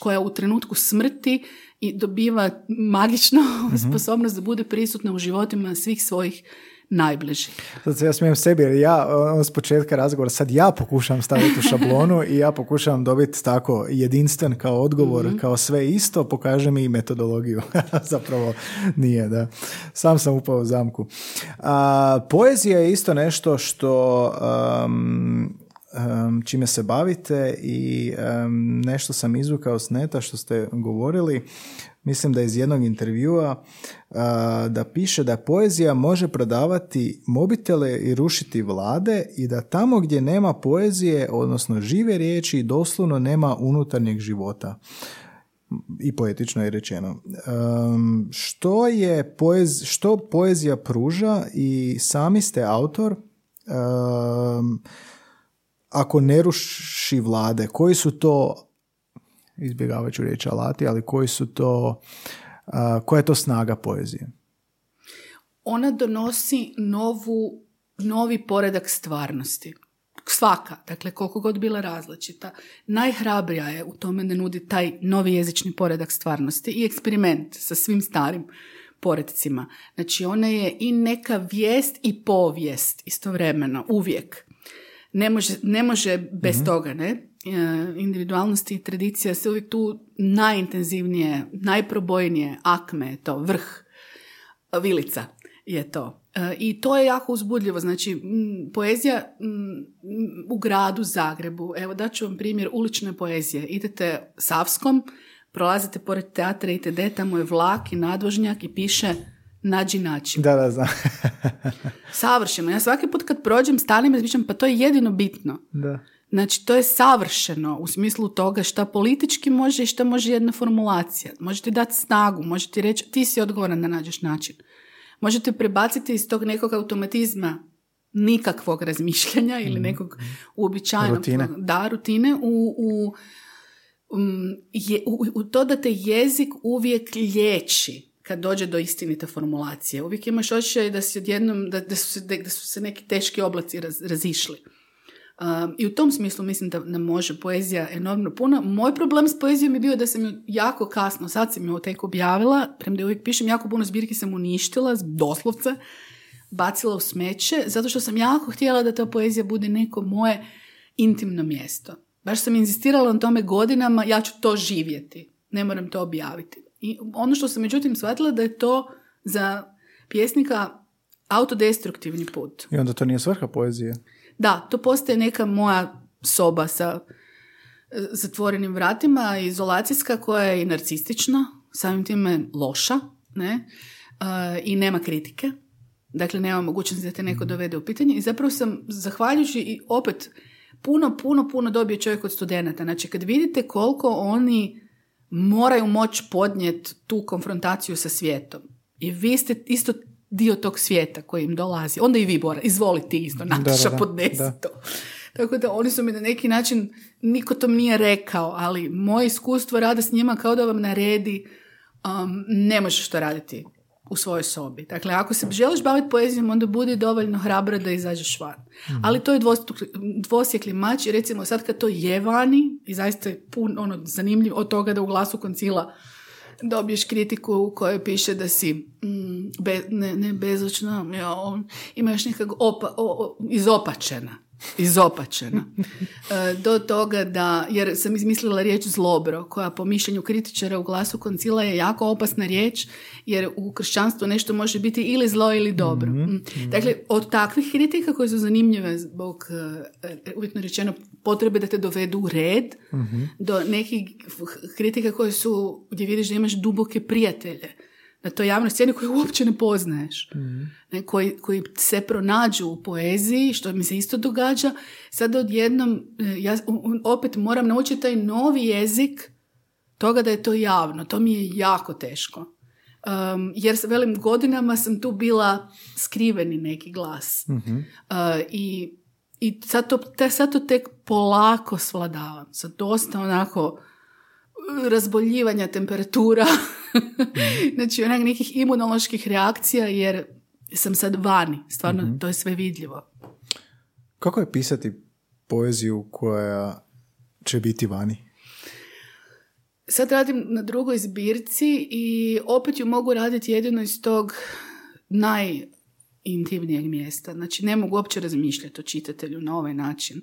koja u trenutku smrti i dobiva magičnu sposobnost da bude prisutna u životima svih svojih najbliži. Sad se ja smijem sebi, jer ja s početka razgovora, sad ja pokušam staviti u šablonu i ja pokušam dobiti tako jedinstven kao odgovor, kao sve isto, pokažem i metodologiju. Zapravo nije, da. Sam sam upao u zamku. Poezija je isto nešto što čime se bavite i nešto sam izvukao s neta što ste govorili. Mislim da iz jednog intervjua da piše da poezija može prodavati mobitele i rušiti vlade i da tamo gdje nema poezije, odnosno žive riječi, doslovno nema unutarnjeg života. I poetično je rečeno. Što poezija pruža i sami ste autor, ako ne ruši vlade, koji su to, izbjegavat ću riječ alati, ali koji su to, koja je to snaga poezije? Ona donosi novi poredak stvarnosti. Svaka, dakle koliko god bila različita. Najhrabrija je u tome da nudi taj novi jezični poredak stvarnosti i eksperiment sa svim starim poredcima. Znači, ona je i neka vijest i povijest istovremeno, uvijek. Ne može bez toga, ne? Individualnosti i tradicija se uvijek tu najintenzivnije, najprobojnije, akme je to, vrh, vilica je to. I to je jako uzbudljivo. Znači, poezija u gradu Zagrebu, evo daću vam primjer ulične poezije. Idete Savskom, prolazite pored teatra itd., tamo je vlak i nadvožnjak i piše nađi način. Da, znam. Savršeno. Ja svaki put kad prođem stanem i razmišljam, pa to je jedino bitno. Da. Znači, to je savršeno u smislu toga šta politički može i šta može jedna formulacija. Možete dati snagu, možete reći ti si odgovoran da nađeš način. Možete prebaciti iz tog nekog automatizma nikakvog razmišljanja ili nekog uobičajenog rutine u u to da te jezik uvijek liječi kad dođe do istinite formulacije. Uvijek imaš osjećaj da si odjednom, da su se neki teški oblaci razišli. I u tom smislu mislim da nam može poezija enormno puno. Moj problem s poezijom je bio da sam ju jako kasno, sad sam ju tek objavila, premda uvijek pišem, jako puno zbirki sam uništila, doslovce, bacila u smeće, zato što sam jako htjela da ta poezija bude neko moje intimno mjesto. Baš sam inzistirala na tome godinama, ja ću to živjeti, ne moram to objaviti. I ono što sam međutim shvatila da je to za pjesnika autodestruktivni put. I onda to nije svrha poezije. Da, to postaje neka moja soba sa zatvorenim vratima, izolacijska, koja je i narcistična, samim time loša, ne? I nema kritike. Dakle, nema mogućnosti da te neko dovede u pitanje. I zapravo sam, zahvaljujući i opet, puno dobio čovjek od studenata. Znači, kad vidite koliko oni moraju moći podnijeti tu konfrontaciju sa svijetom. I vi ste isto dio tog svijeta koji im dolazi. Onda i vi, Bora, izvoli ti isto, Nataša, podnesi to. Tako da oni su mi na neki način, niko to nije rekao, ali moje iskustvo rada s njima kao da vam naredi, ne možeš to raditi u svojoj sobi. Dakle, ako se želiš baviti poezijom, onda budi dovoljno hrabra da izađeš van. Ali to je dvosjekli mač i recimo sad kad to je vani i zaista je pun, zanimljiv od toga da u Glasu koncila dobiješ kritiku u kojoj piše da si bezočna, imaš nekak izopačena. Do toga da, jer sam izmislila riječ zlobro, koja po mišljenju kritičara u Glasu koncila je jako opasna riječ, jer u kršćanstvu nešto može biti ili zlo ili dobro. Dakle, od takvih kritika koje su zanimljive zbog, uvjetno rečeno, potrebe da te dovedu u red, do nekih kritika koje su, gdje vidiš da imaš duboke prijatelje na toj javnoj sceni koju uopće ne poznaješ, koji se pronađu u poeziji, što mi se isto događa. Sada odjednom, ja opet moram naučiti taj novi jezik toga da je to javno. To mi je jako teško. Jer velim, godinama sam tu bila skriveni neki glas. I sad to tek polako svladavam. Sad dosta onako razboljivanja temperatura, znači onak nekih imunoloških reakcija, jer sam sad vani, stvarno to je sve vidljivo. Kako je pisati poeziju koja će biti vani? Sad radim na drugoj zbirci i opet ju mogu raditi jedino iz tog najintimnijeg mjesta. Znači ne mogu uopće razmišljati o čitatelju na ovaj način.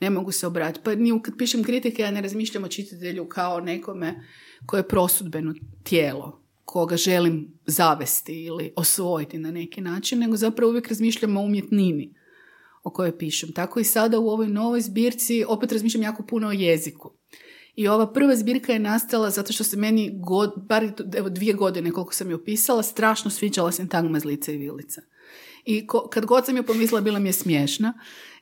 Ne mogu se obratiti. Pa ni kad pišem kritike, ja ne razmišljam o čitatelju kao nekome koje je prosudbeno tijelo, koga želim zavesti ili osvojiti na neki način, nego zapravo uvijek razmišljam o umjetnini o kojoj pišem. Tako i sada u ovoj novoj zbirci opet razmišljam jako puno o jeziku. I ova prva zbirka je nastala zato što se meni, bar 2 godine koliko sam ju pisala, strašno sviđala sintagma zlica i vilica. I kad god sam ju pomislila, bila mi je smiješna.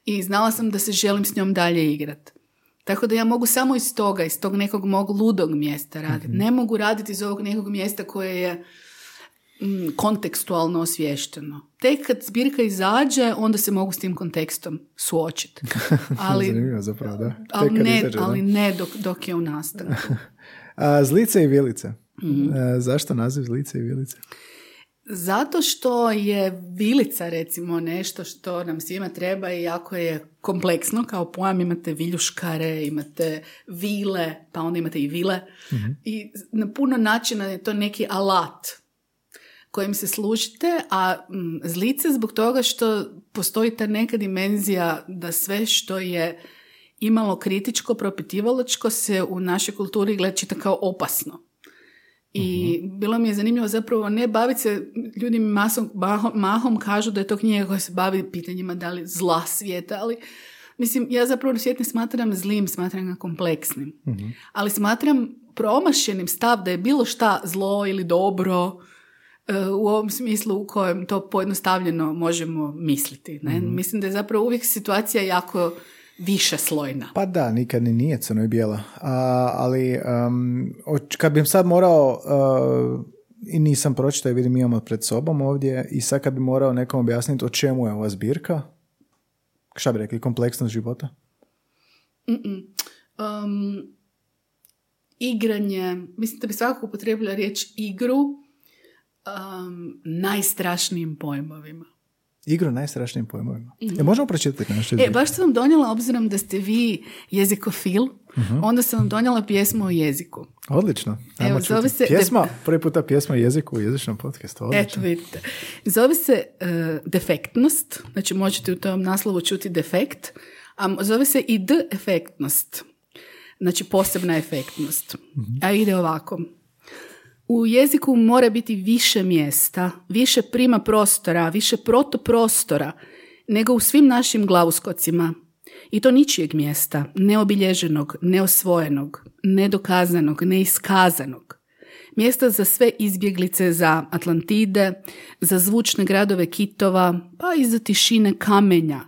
I znala sam da se želim s njom dalje igrati. Tako da ja mogu samo iz toga, iz tog nekog mog ludog mjesta raditi. Ne mogu raditi iz ovog nekog mjesta koje je kontekstualno osviješteno. Tek kad zbirka izađe, onda se mogu s tim kontekstom suočiti. Zanimljivo zapravo, da. Ali ne dok je u nastanku. Zlice i vilice. Zašto naziv zlice i vilice? Zato što je vilica recimo nešto što nam svima treba i jako je kompleksno kao pojam. Imate viljuškare, imate vile, pa onda imate i vile. I na puno načina je to neki alat kojim se služite, a zlice zbog toga što postoji ta neka dimenzija da sve što je imalo kritičko, propitivalačko se u našoj kulturi gleda čita kao opasno. I bilo mi je zanimljivo zapravo ne baviti se, ljudi mi mahom kažu da je to knjiga koja se bavi pitanjima da li zla svijeta, ali mislim, ja zapravo svijet ne smatram zlim, smatram ga kompleksnim. Ali smatram promašenim stav da je bilo šta zlo ili dobro u ovom smislu u kojem to pojednostavljeno možemo misliti. Ne? Mislim da je zapravo uvijek situacija jako više slojna. Pa da, nikad ni nije crno i bijela. Kad bih sad morao, i nisam pročitao, vidim imamo pred sobom ovdje, i sad kad bi morao nekom objasniti o čemu je ova zbirka, šta bi rekli, kompleksnost života? igranje, mislim da bi svakako upotrijebila riječ igru najstrašnijim pojmovima. Igru najstrašnijim pojmovima. Mm-hmm. Možemo pročitati nešto? Baš sam vam donijela, obzirom da ste vi jezikofil, mm-hmm. onda sam vam donijela pjesmu o jeziku. Odlično. Evo, zove se... Pjesma, prvi puta pjesma o jeziku u jezičnom podcastu. Odlično. Eto vidite. Zove se defektnost, znači možete u tom naslovu čuti defekt, a zove se i defektnost, znači posebna efektnost. Mm-hmm. A ide ovako. U jeziku mora biti više mjesta, više prima prostora, više protoprostora nego u svim našim glavuskocima. I to ničijeg mjesta, neobilježenog, neosvojenog, nedokazanog, neiskazanog. Mjesta za sve izbjeglice, za Atlantide, za zvučne gradove kitova, pa i za tišine kamenja.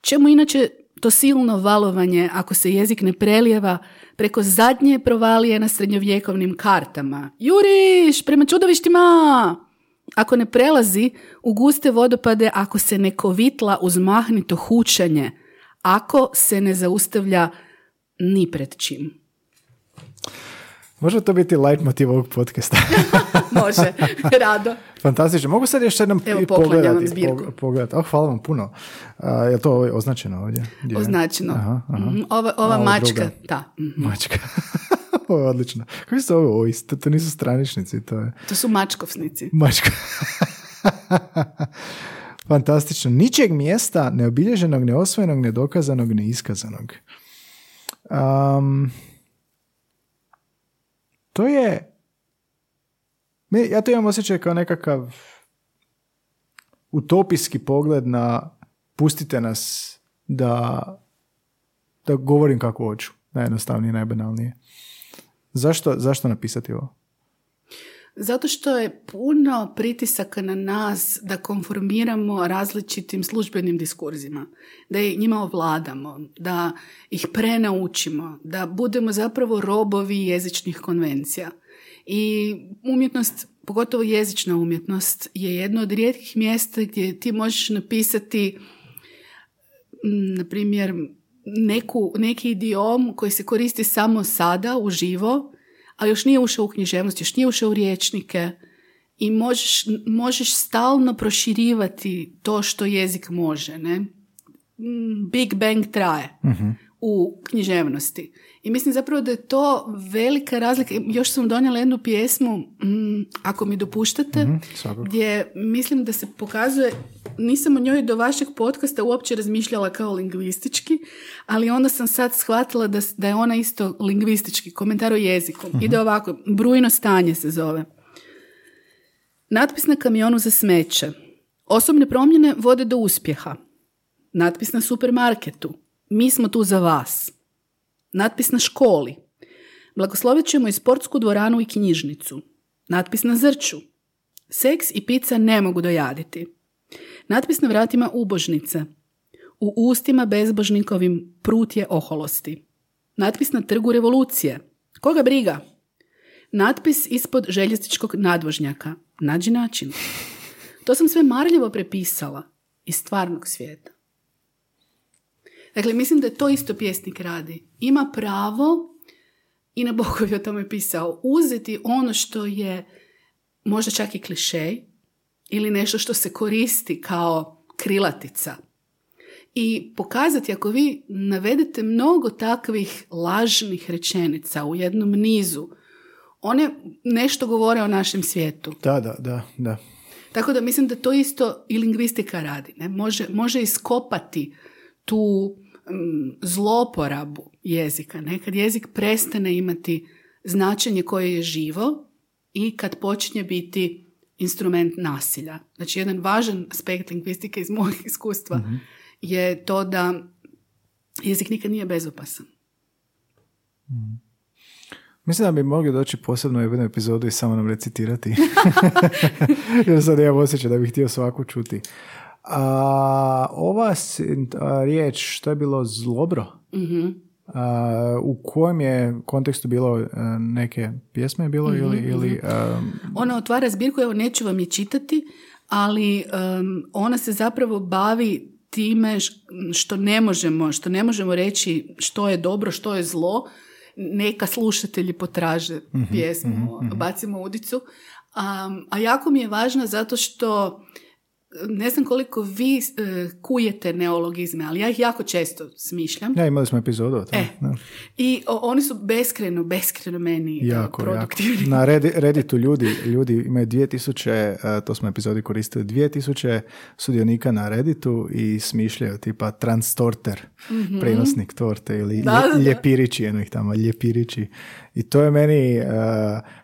Čemu inače to silno valovanje ako se jezik ne prelijeva preko zadnje provalije na srednjovjekovnim kartama. Juriš, prema čudovištima! Ako ne prelazi u guste vodopade, ako se ne kovitla uz mahnito hučanje, ako se ne zaustavlja ni pred čim. Može to biti leitmotiv ovog podcasta? Može, rado. Fantastično. Mogu sad još jednom pogledati? Hvala vam puno. Je to označeno ovdje? Označeno. Aha. Ova mačka. Da. Mm-hmm. Mačka. Ovo je odlično. Kako su ovo? To nisu straničnici. To su mačkovsnici. Mačka. Fantastično. Ničeg mjesta neobilježenog, neosvojenog, nedokazanog, neiskazanog. To je, ja to imam osjećaj kao nekakav utopijski pogled na pustite nas da govorim kako hoću, najjednostavnije, najbanalnije. Zašto napisati ovo? Zato što je puno pritisaka na nas da konformiramo različitim službenim diskurzima, da njima ovladamo, da ih prenaučimo, da budemo zapravo robovi jezičnih konvencija. I umjetnost, pogotovo jezična umjetnost, je jedno od rijetkih mjesta gdje ti možeš napisati, na primjer, neki idiom koji se koristi samo sada, uživo, ali još nije ušao u književnost, još nije ušao u rječnike i možeš stalno proširivati to što jezik može. Ne? Big Bang traje u književnosti. I mislim zapravo da je to velika razlika. Još sam donijela jednu pjesmu, ako mi dopuštate, gdje mislim da se pokazuje, nisam o njoj do vašeg podcasta uopće razmišljala kao lingvistički, ali onda sam sad shvatila da je ona isto lingvistički, komentar o jeziku. Ide ovako, brujno stanje se zove. Natpis na kamionu za smeće. Osobne promjene vode do uspjeha. Natpis na supermarketu. Mi smo tu za vas. Natpis na školi. Blagoslovit ćemo i sportsku dvoranu i knjižnicu. Natpis na zrču. Seks i pizza ne mogu dojaditi. Natpis na vratima ubožnice. U ustima bezbožnikovim prut je oholosti. Natpis na trgu revolucije. Koga briga? Natpis ispod željezničkog nadvožnjaka. Nađi način. To sam sve marljivo prepisala iz stvarnog svijeta. Dakle, mislim da je to isto pjesnik radi. Ima pravo, i na Bogu je o tome pisao, uzeti ono što je možda čak i klišej ili nešto što se koristi kao krilatica i pokazati, ako vi navedete mnogo takvih lažnih rečenica u jednom nizu, one nešto govore o našem svijetu. Da. Tako da mislim da to isto i lingvistika radi. Ne? Može iskopati tu zloporabu jezika, ne? Kad jezik prestane imati značenje koje je živo i kad počinje biti instrument nasilja. Znači, jedan važan aspekt lingvistike iz mojeg iskustva je to da jezik nikad nije bezopasan. Mislim da bi mogli doći posebno u jednu epizodu i samo nam recitirati. Jer sad imam osjećaj da bih htio svaku čuti. Ova riječ, što je bilo zlobro, u kojem je kontekstu bilo, neke pjesme je bilo ili... Ona otvara zbirku, evo neću vam je čitati, ali ona se zapravo bavi time što ne možemo reći što je dobro, što je zlo, neka slušatelji potraže pjesmu, bacimo udicu. A jako mi je važno zato što ne znam koliko vi kujete neologizme, ali ja ih jako često smišljam. Ja, imali smo epizodu o tome. I oni su beskreno meni jako produktivni. Jako. Na Redditu ljudi imaju 2000, to smo epizodi koristili, 2000 sudionika na Redditu i smišljaju tipa transtorter, prenosnik torte ili ljepirići, jedno ih tamo, ljepirići. I to je meni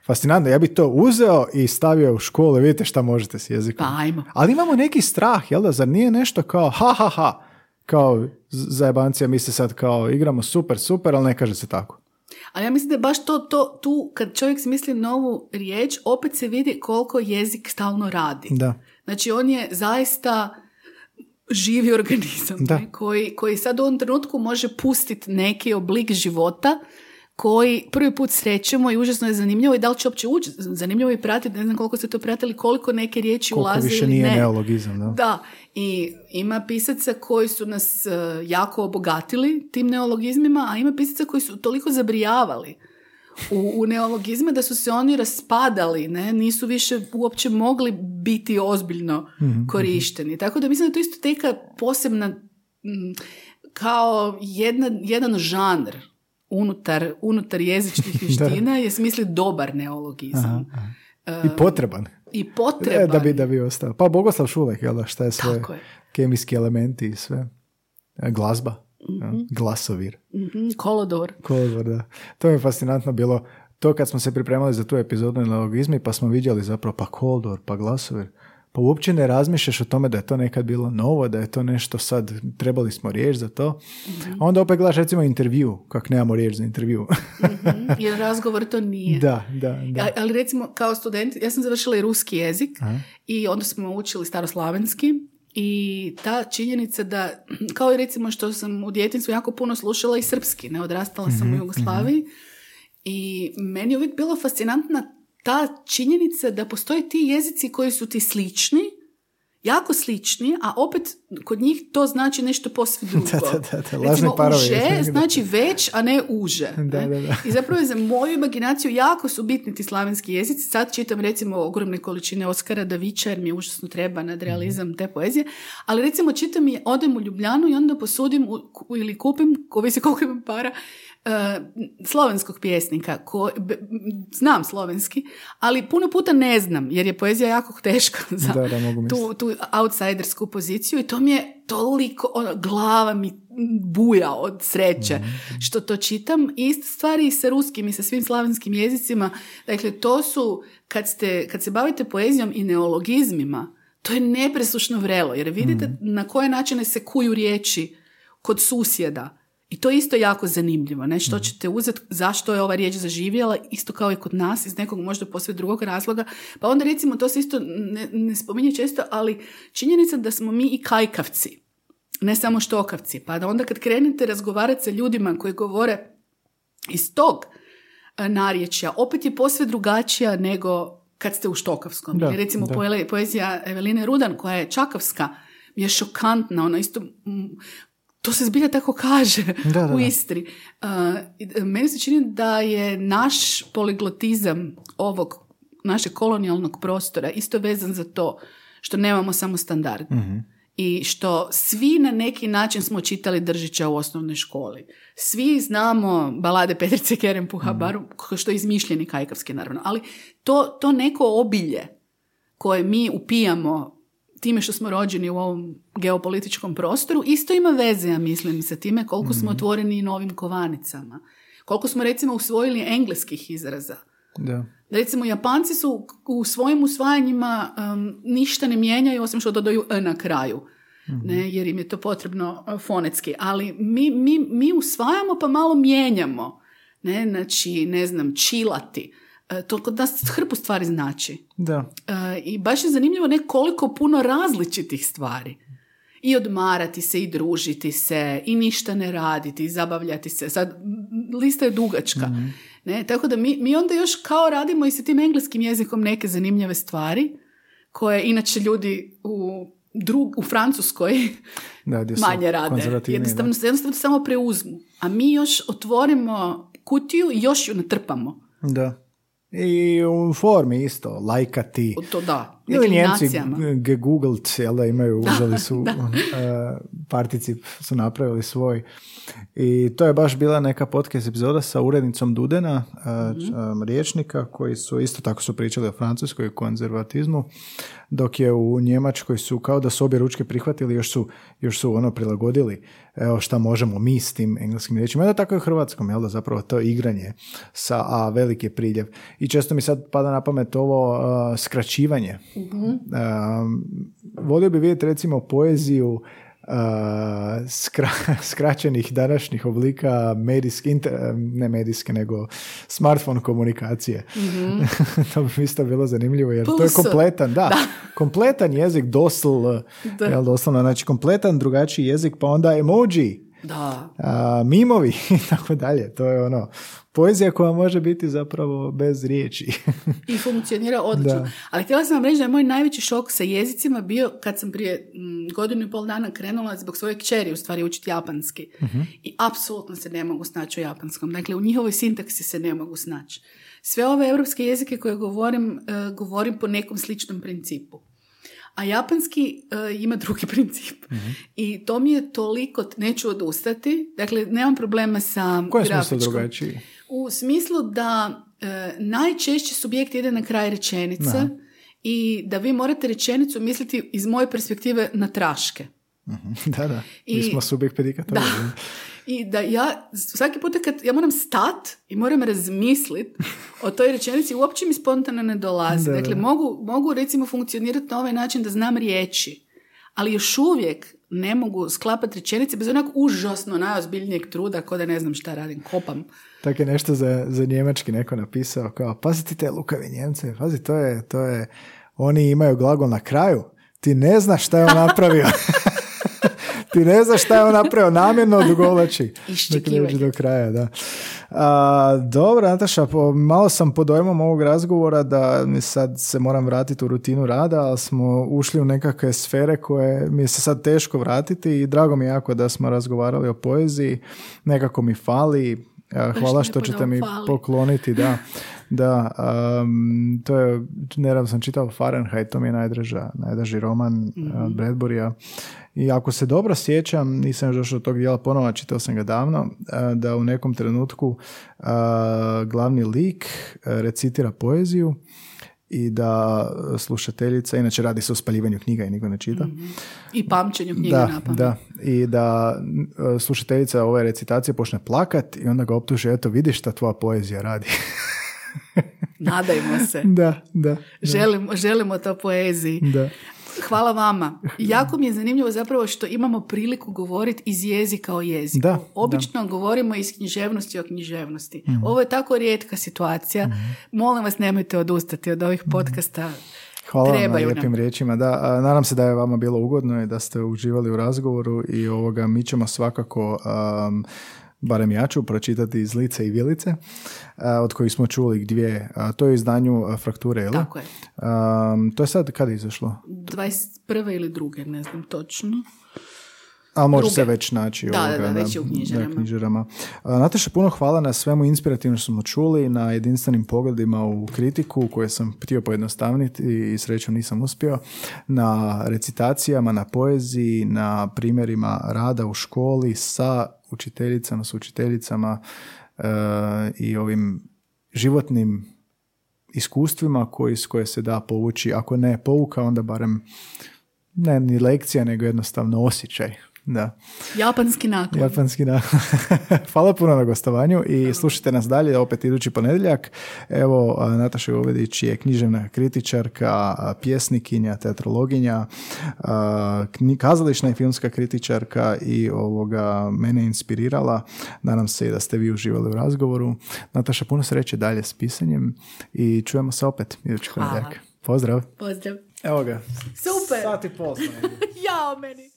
fascinantno. Ja bih to uzeo i stavio u školu. Vidite šta možete s jezikom. Pa, ajmo. Ali imamo neki strah, jel da? Zar nije nešto kao ha, kao zajebancija, mi se sad kao igramo super, ali ne kaže se tako. Ali ja mislim da je baš to tu, kad čovjek smisli novu riječ, opet se vidi koliko jezik stalno radi. Da. Znači, on je zaista živi organizam koji sad u ovom trenutku može pustiti neki oblik života koji prvi put srećemo i užasno je zanimljivo i da li će uopće ući zanimljivo i pratiti, ne znam koliko ste to pratili, koliko neke riječi ulaze ili ne. Koliko više nije neologizam, da. Da, i ima pisaca koji su nas jako obogatili tim neologizmima, a ima pisaca koji su toliko zabrijavali u neologizme da su se oni raspadali, ne? Nisu više uopće mogli biti ozbiljno korišteni. Tako da mislim da to isto teka posebna, kao jedan žanr unutar jezičnih vještina je smisli dobar neologizam. Aha. I potreban. Da bi ostao. Pa Bogoslav Šulek, jel da, šta je sve? Tako je. Kemijski elementi i sve. Glazba. Glasovir. Kolodor, da. To mi je fascinantno bilo. To kad smo se pripremali za tu epizodu neologizmi, pa smo vidjeli zapravo pa kolodor, pa glasovir. Pa uopće ne razmišljaš o tome da je to nekad bilo novo, da je to nešto sad, trebali smo riječ za to. A onda opet gledaš recimo intervju, kak nemamo riječ za intervju. Jer razgovor to nije. Da. Ali recimo kao student, ja sam završila i ruski jezik i onda smo učili staroslavenski i ta činjenica da, kao i recimo što sam u djetinjstvu jako puno slušala i srpski, ne, odrastala sam u Jugoslaviji i meni je uvijek bilo fascinantna ta činjenica da postoje ti jezici koji su ti slični, jako slični, a opet kod njih to znači nešto posve drugo. Da, recimo uže znači već, a ne uže. Da. I zapravo za moju imaginaciju jako su bitni ti slavenski jezici. Sad čitam recimo ogromne količine Oscara Davića jer mi je užasno treba nadrealizam te poezije, ali recimo čitam i odem u Ljubljanu i onda posudim ili kupim, ovisi koliko imam para, slovenskog pjesnika. Znam slovenski, ali puno puta ne znam, jer je poezija jako teška za tu outsidersku poziciju i to mi je toliko, glava mi buja od sreće što to čitam. Iste stvari i sa ruskim i sa svim slavenskim jezicima. Dakle, to su, kad se bavite poezijom i neologizmima, to je nepresušno vrelo, jer vidite na koje načine se kuju riječi kod susjeda. I to je isto jako zanimljivo, ne? Što ćete uzeti, zašto je ova riječ zaživjela, isto kao i kod nas, iz nekog možda posve drugog razloga. Pa onda recimo, to se isto ne spominje često, ali činjenica da smo mi i kajkavci, ne samo štokavci. Pa da onda kad krenete razgovarati sa ljudima koji govore iz tog narječja, opet je posve drugačija nego kad ste u štokavskom. Da, recimo poezija Eveline Rudan, koja je čakavska, je šokantna, ona isto... To se zbilja tako kaže u Istri. Meni se čini da je naš poliglotizam ovog našeg kolonijalnog prostora isto vezan za to što nemamo samo standard. I što svi na neki način smo čitali Držića u osnovnoj školi. Svi znamo balade Petrice Kerempuha, što je izmišljeni kajkavski naravno. Ali to neko obilje koje mi upijamo time što smo rođeni u ovom geopolitičkom prostoru, isto ima veze, ja mislim, sa time koliko smo otvoreni novim kovanicama. Koliko smo, recimo, usvojili engleskih izraza. Da. Recimo, Japanci su u svojim usvajanjima ništa ne mijenjaju, osim što dodaju na kraju. Ne, jer im je to potrebno fonetski. Ali mi usvajamo pa malo mijenjamo. Ne, znači, ne znam, čilati. To kod nas hrpu stvari znači. Da. I baš je zanimljivo nekoliko puno različitih stvari. I odmarati se, i družiti se, i ništa ne raditi, i zabavljati se. Sad, lista je dugačka. Ne? Tako da mi onda još kao radimo i sa tim engleskim jezikom neke zanimljive stvari, koje inače ljudi u Francuskoj manje rade. Jednostavno samo preuzmu. A mi još otvorimo kutiju i još ju natrpamo. Da. I u formi isto, lajkati. To da, deklinacijama. Ili Njemci gegooglt, jel da imaju, uzeli su particip, su napravili svoj. I to je baš bila neka podcast epizoda sa urednicom Dudena, riječnika, koji su isto tako su pričali o francuskoj konzervatizmu, dok je u Njemačkoj su kao da su obje ručke prihvatili, još su ono prilagodili, evo šta možemo mi s tim engleskim riječima. Jel da tako je u hrvatskom, jel da zapravo to igranje sa a veliki priljev. I često mi sad pada na pamet ovo skraćivanje. Volio bi vidjeti recimo poeziju skraćenih današnjih oblika nego smartphone komunikacije. Mm-hmm. To bi isto bilo zanimljivo, jer to je kompletan, kompletan jezik, doslovno, znači kompletan drugačiji jezik, pa onda emoji, mimovi i tako dalje. To je ono poezija koja može biti zapravo bez riječi. I funkcionira odlično. Da. Ali htjela sam vam reći da je moj najveći šok sa jezicima bio kad sam prije godinu i pol dana krenula zbog svoje kćeri u stvari učiti japanski. Uh-huh. I apsolutno se ne mogu snaći u japanskom. Dakle, u njihovoj sintaksi se ne mogu snaći. Sve ove europske jezike koje govorim po nekom sličnom principu. A japanski ima drugi princip. Mm-hmm. I to mi je toliko, neću odustati. Dakle, nemam problema sa grafičkom. Koji je smisla drugačiji? U smislu da najčešće subjekt ide na kraj rečenice i da vi morate rečenicu misliti iz moje perspektive na traške. Mm-hmm. Da. Mi smo subjekt predikatora. I da ja svaki put kad ja moram stat i moram razmisliti o toj rečenici, uopće mi spontano ne dolazi. Dakle, mogu recimo funkcionirati na ovaj način da znam riječi, ali još uvijek ne mogu sklapati rečenice bez onako užasno najozbiljnijeg truda, kao da ne znam šta radim, kopam. Tako je nešto za njemački neko napisao, kao pazite te lukavi Njemce, pazi, to je, oni imaju glagol na kraju, ti ne znaš šta je on napravio. Ti ne znaš šta je on napravio, namjerno odugovlači. Iščekivanje. Do kraja, da. Dobro, Nataša, malo sam pod dojmom ovog razgovora da sad se moram vratiti u rutinu rada, ali smo ušli u nekakve sfere koje mi je se sad teško vratiti i drago mi je jako da smo razgovarali o poeziji. Nekako mi fali. Hvala što ćete mi pokloniti. Da, to je, nedavno sam čitao Fahrenheit, to mi je najdraži roman od Bradburyja. I ako se dobro sjećam, nisam još došao do tog dijela ponovo, čitao sam ga davno, da u nekom trenutku glavni lik recitira poeziju i da slušateljica, inače radi se o spaljivanju knjiga i niko ne čita. Mm-hmm. I pamćenju knjiga na pamet. Da, i da slušateljica ove recitacije počne plakat i onda ga optuže, eto vidiš šta tvoja poezija radi. Nadajmo se. Da. Želimo to poeziji. Da. Hvala vama. Jako mi je zanimljivo zapravo što imamo priliku govoriti iz jezika o jeziku. Obično govorimo iz književnosti o književnosti. Mm-hmm. Ovo je tako rijetka situacija. Mm-hmm. Molim vas, nemojte odustati od ovih podcasta. Hvala Trebaju vam na lijepim riječima. Da, nadam se da je vama bilo ugodno i da ste uživali u razgovoru i ovoga mi ćemo svakako... barem ja ću pročitati iz Lice i Vilice, od kojih smo čuli dvije. To je u izdanju Frakture, jel? Tako je. To je sad kada je izašlo? 21. ili 2. ne znam točno. A može se već naći već je u knjižarama. Nataša, puno hvala na svemu inspirativno što smo čuli, na jedinstvenim pogledima u kritiku koje sam htio pojednostavniti i srećom nisam uspio, na recitacijama, na poeziji, na primjerima rada u školi sa učiteljicama, s učiteljicama i ovim životnim iskustvima koje se da povući. Ako ne pouka, onda barem ne ni lekcija, nego jednostavno osjećaj. Da. Japanski naklon. Hvala puno na gostovanju i slušajte nas dalje, opet idući ponedjeljak. Evo, Nataša Govedić je književna kritičarka, pjesnikinja, teatrologinja, kazališna i filmska kritičarka i ovoga mene inspirirala. Nadam se i da ste vi uživali u razgovoru. Nataša, puno sreće dalje s pisanjem i čujemo se opet idući ponedjeljak. Pozdrav. Evo ga. Super. Sat i pol. Jao meni.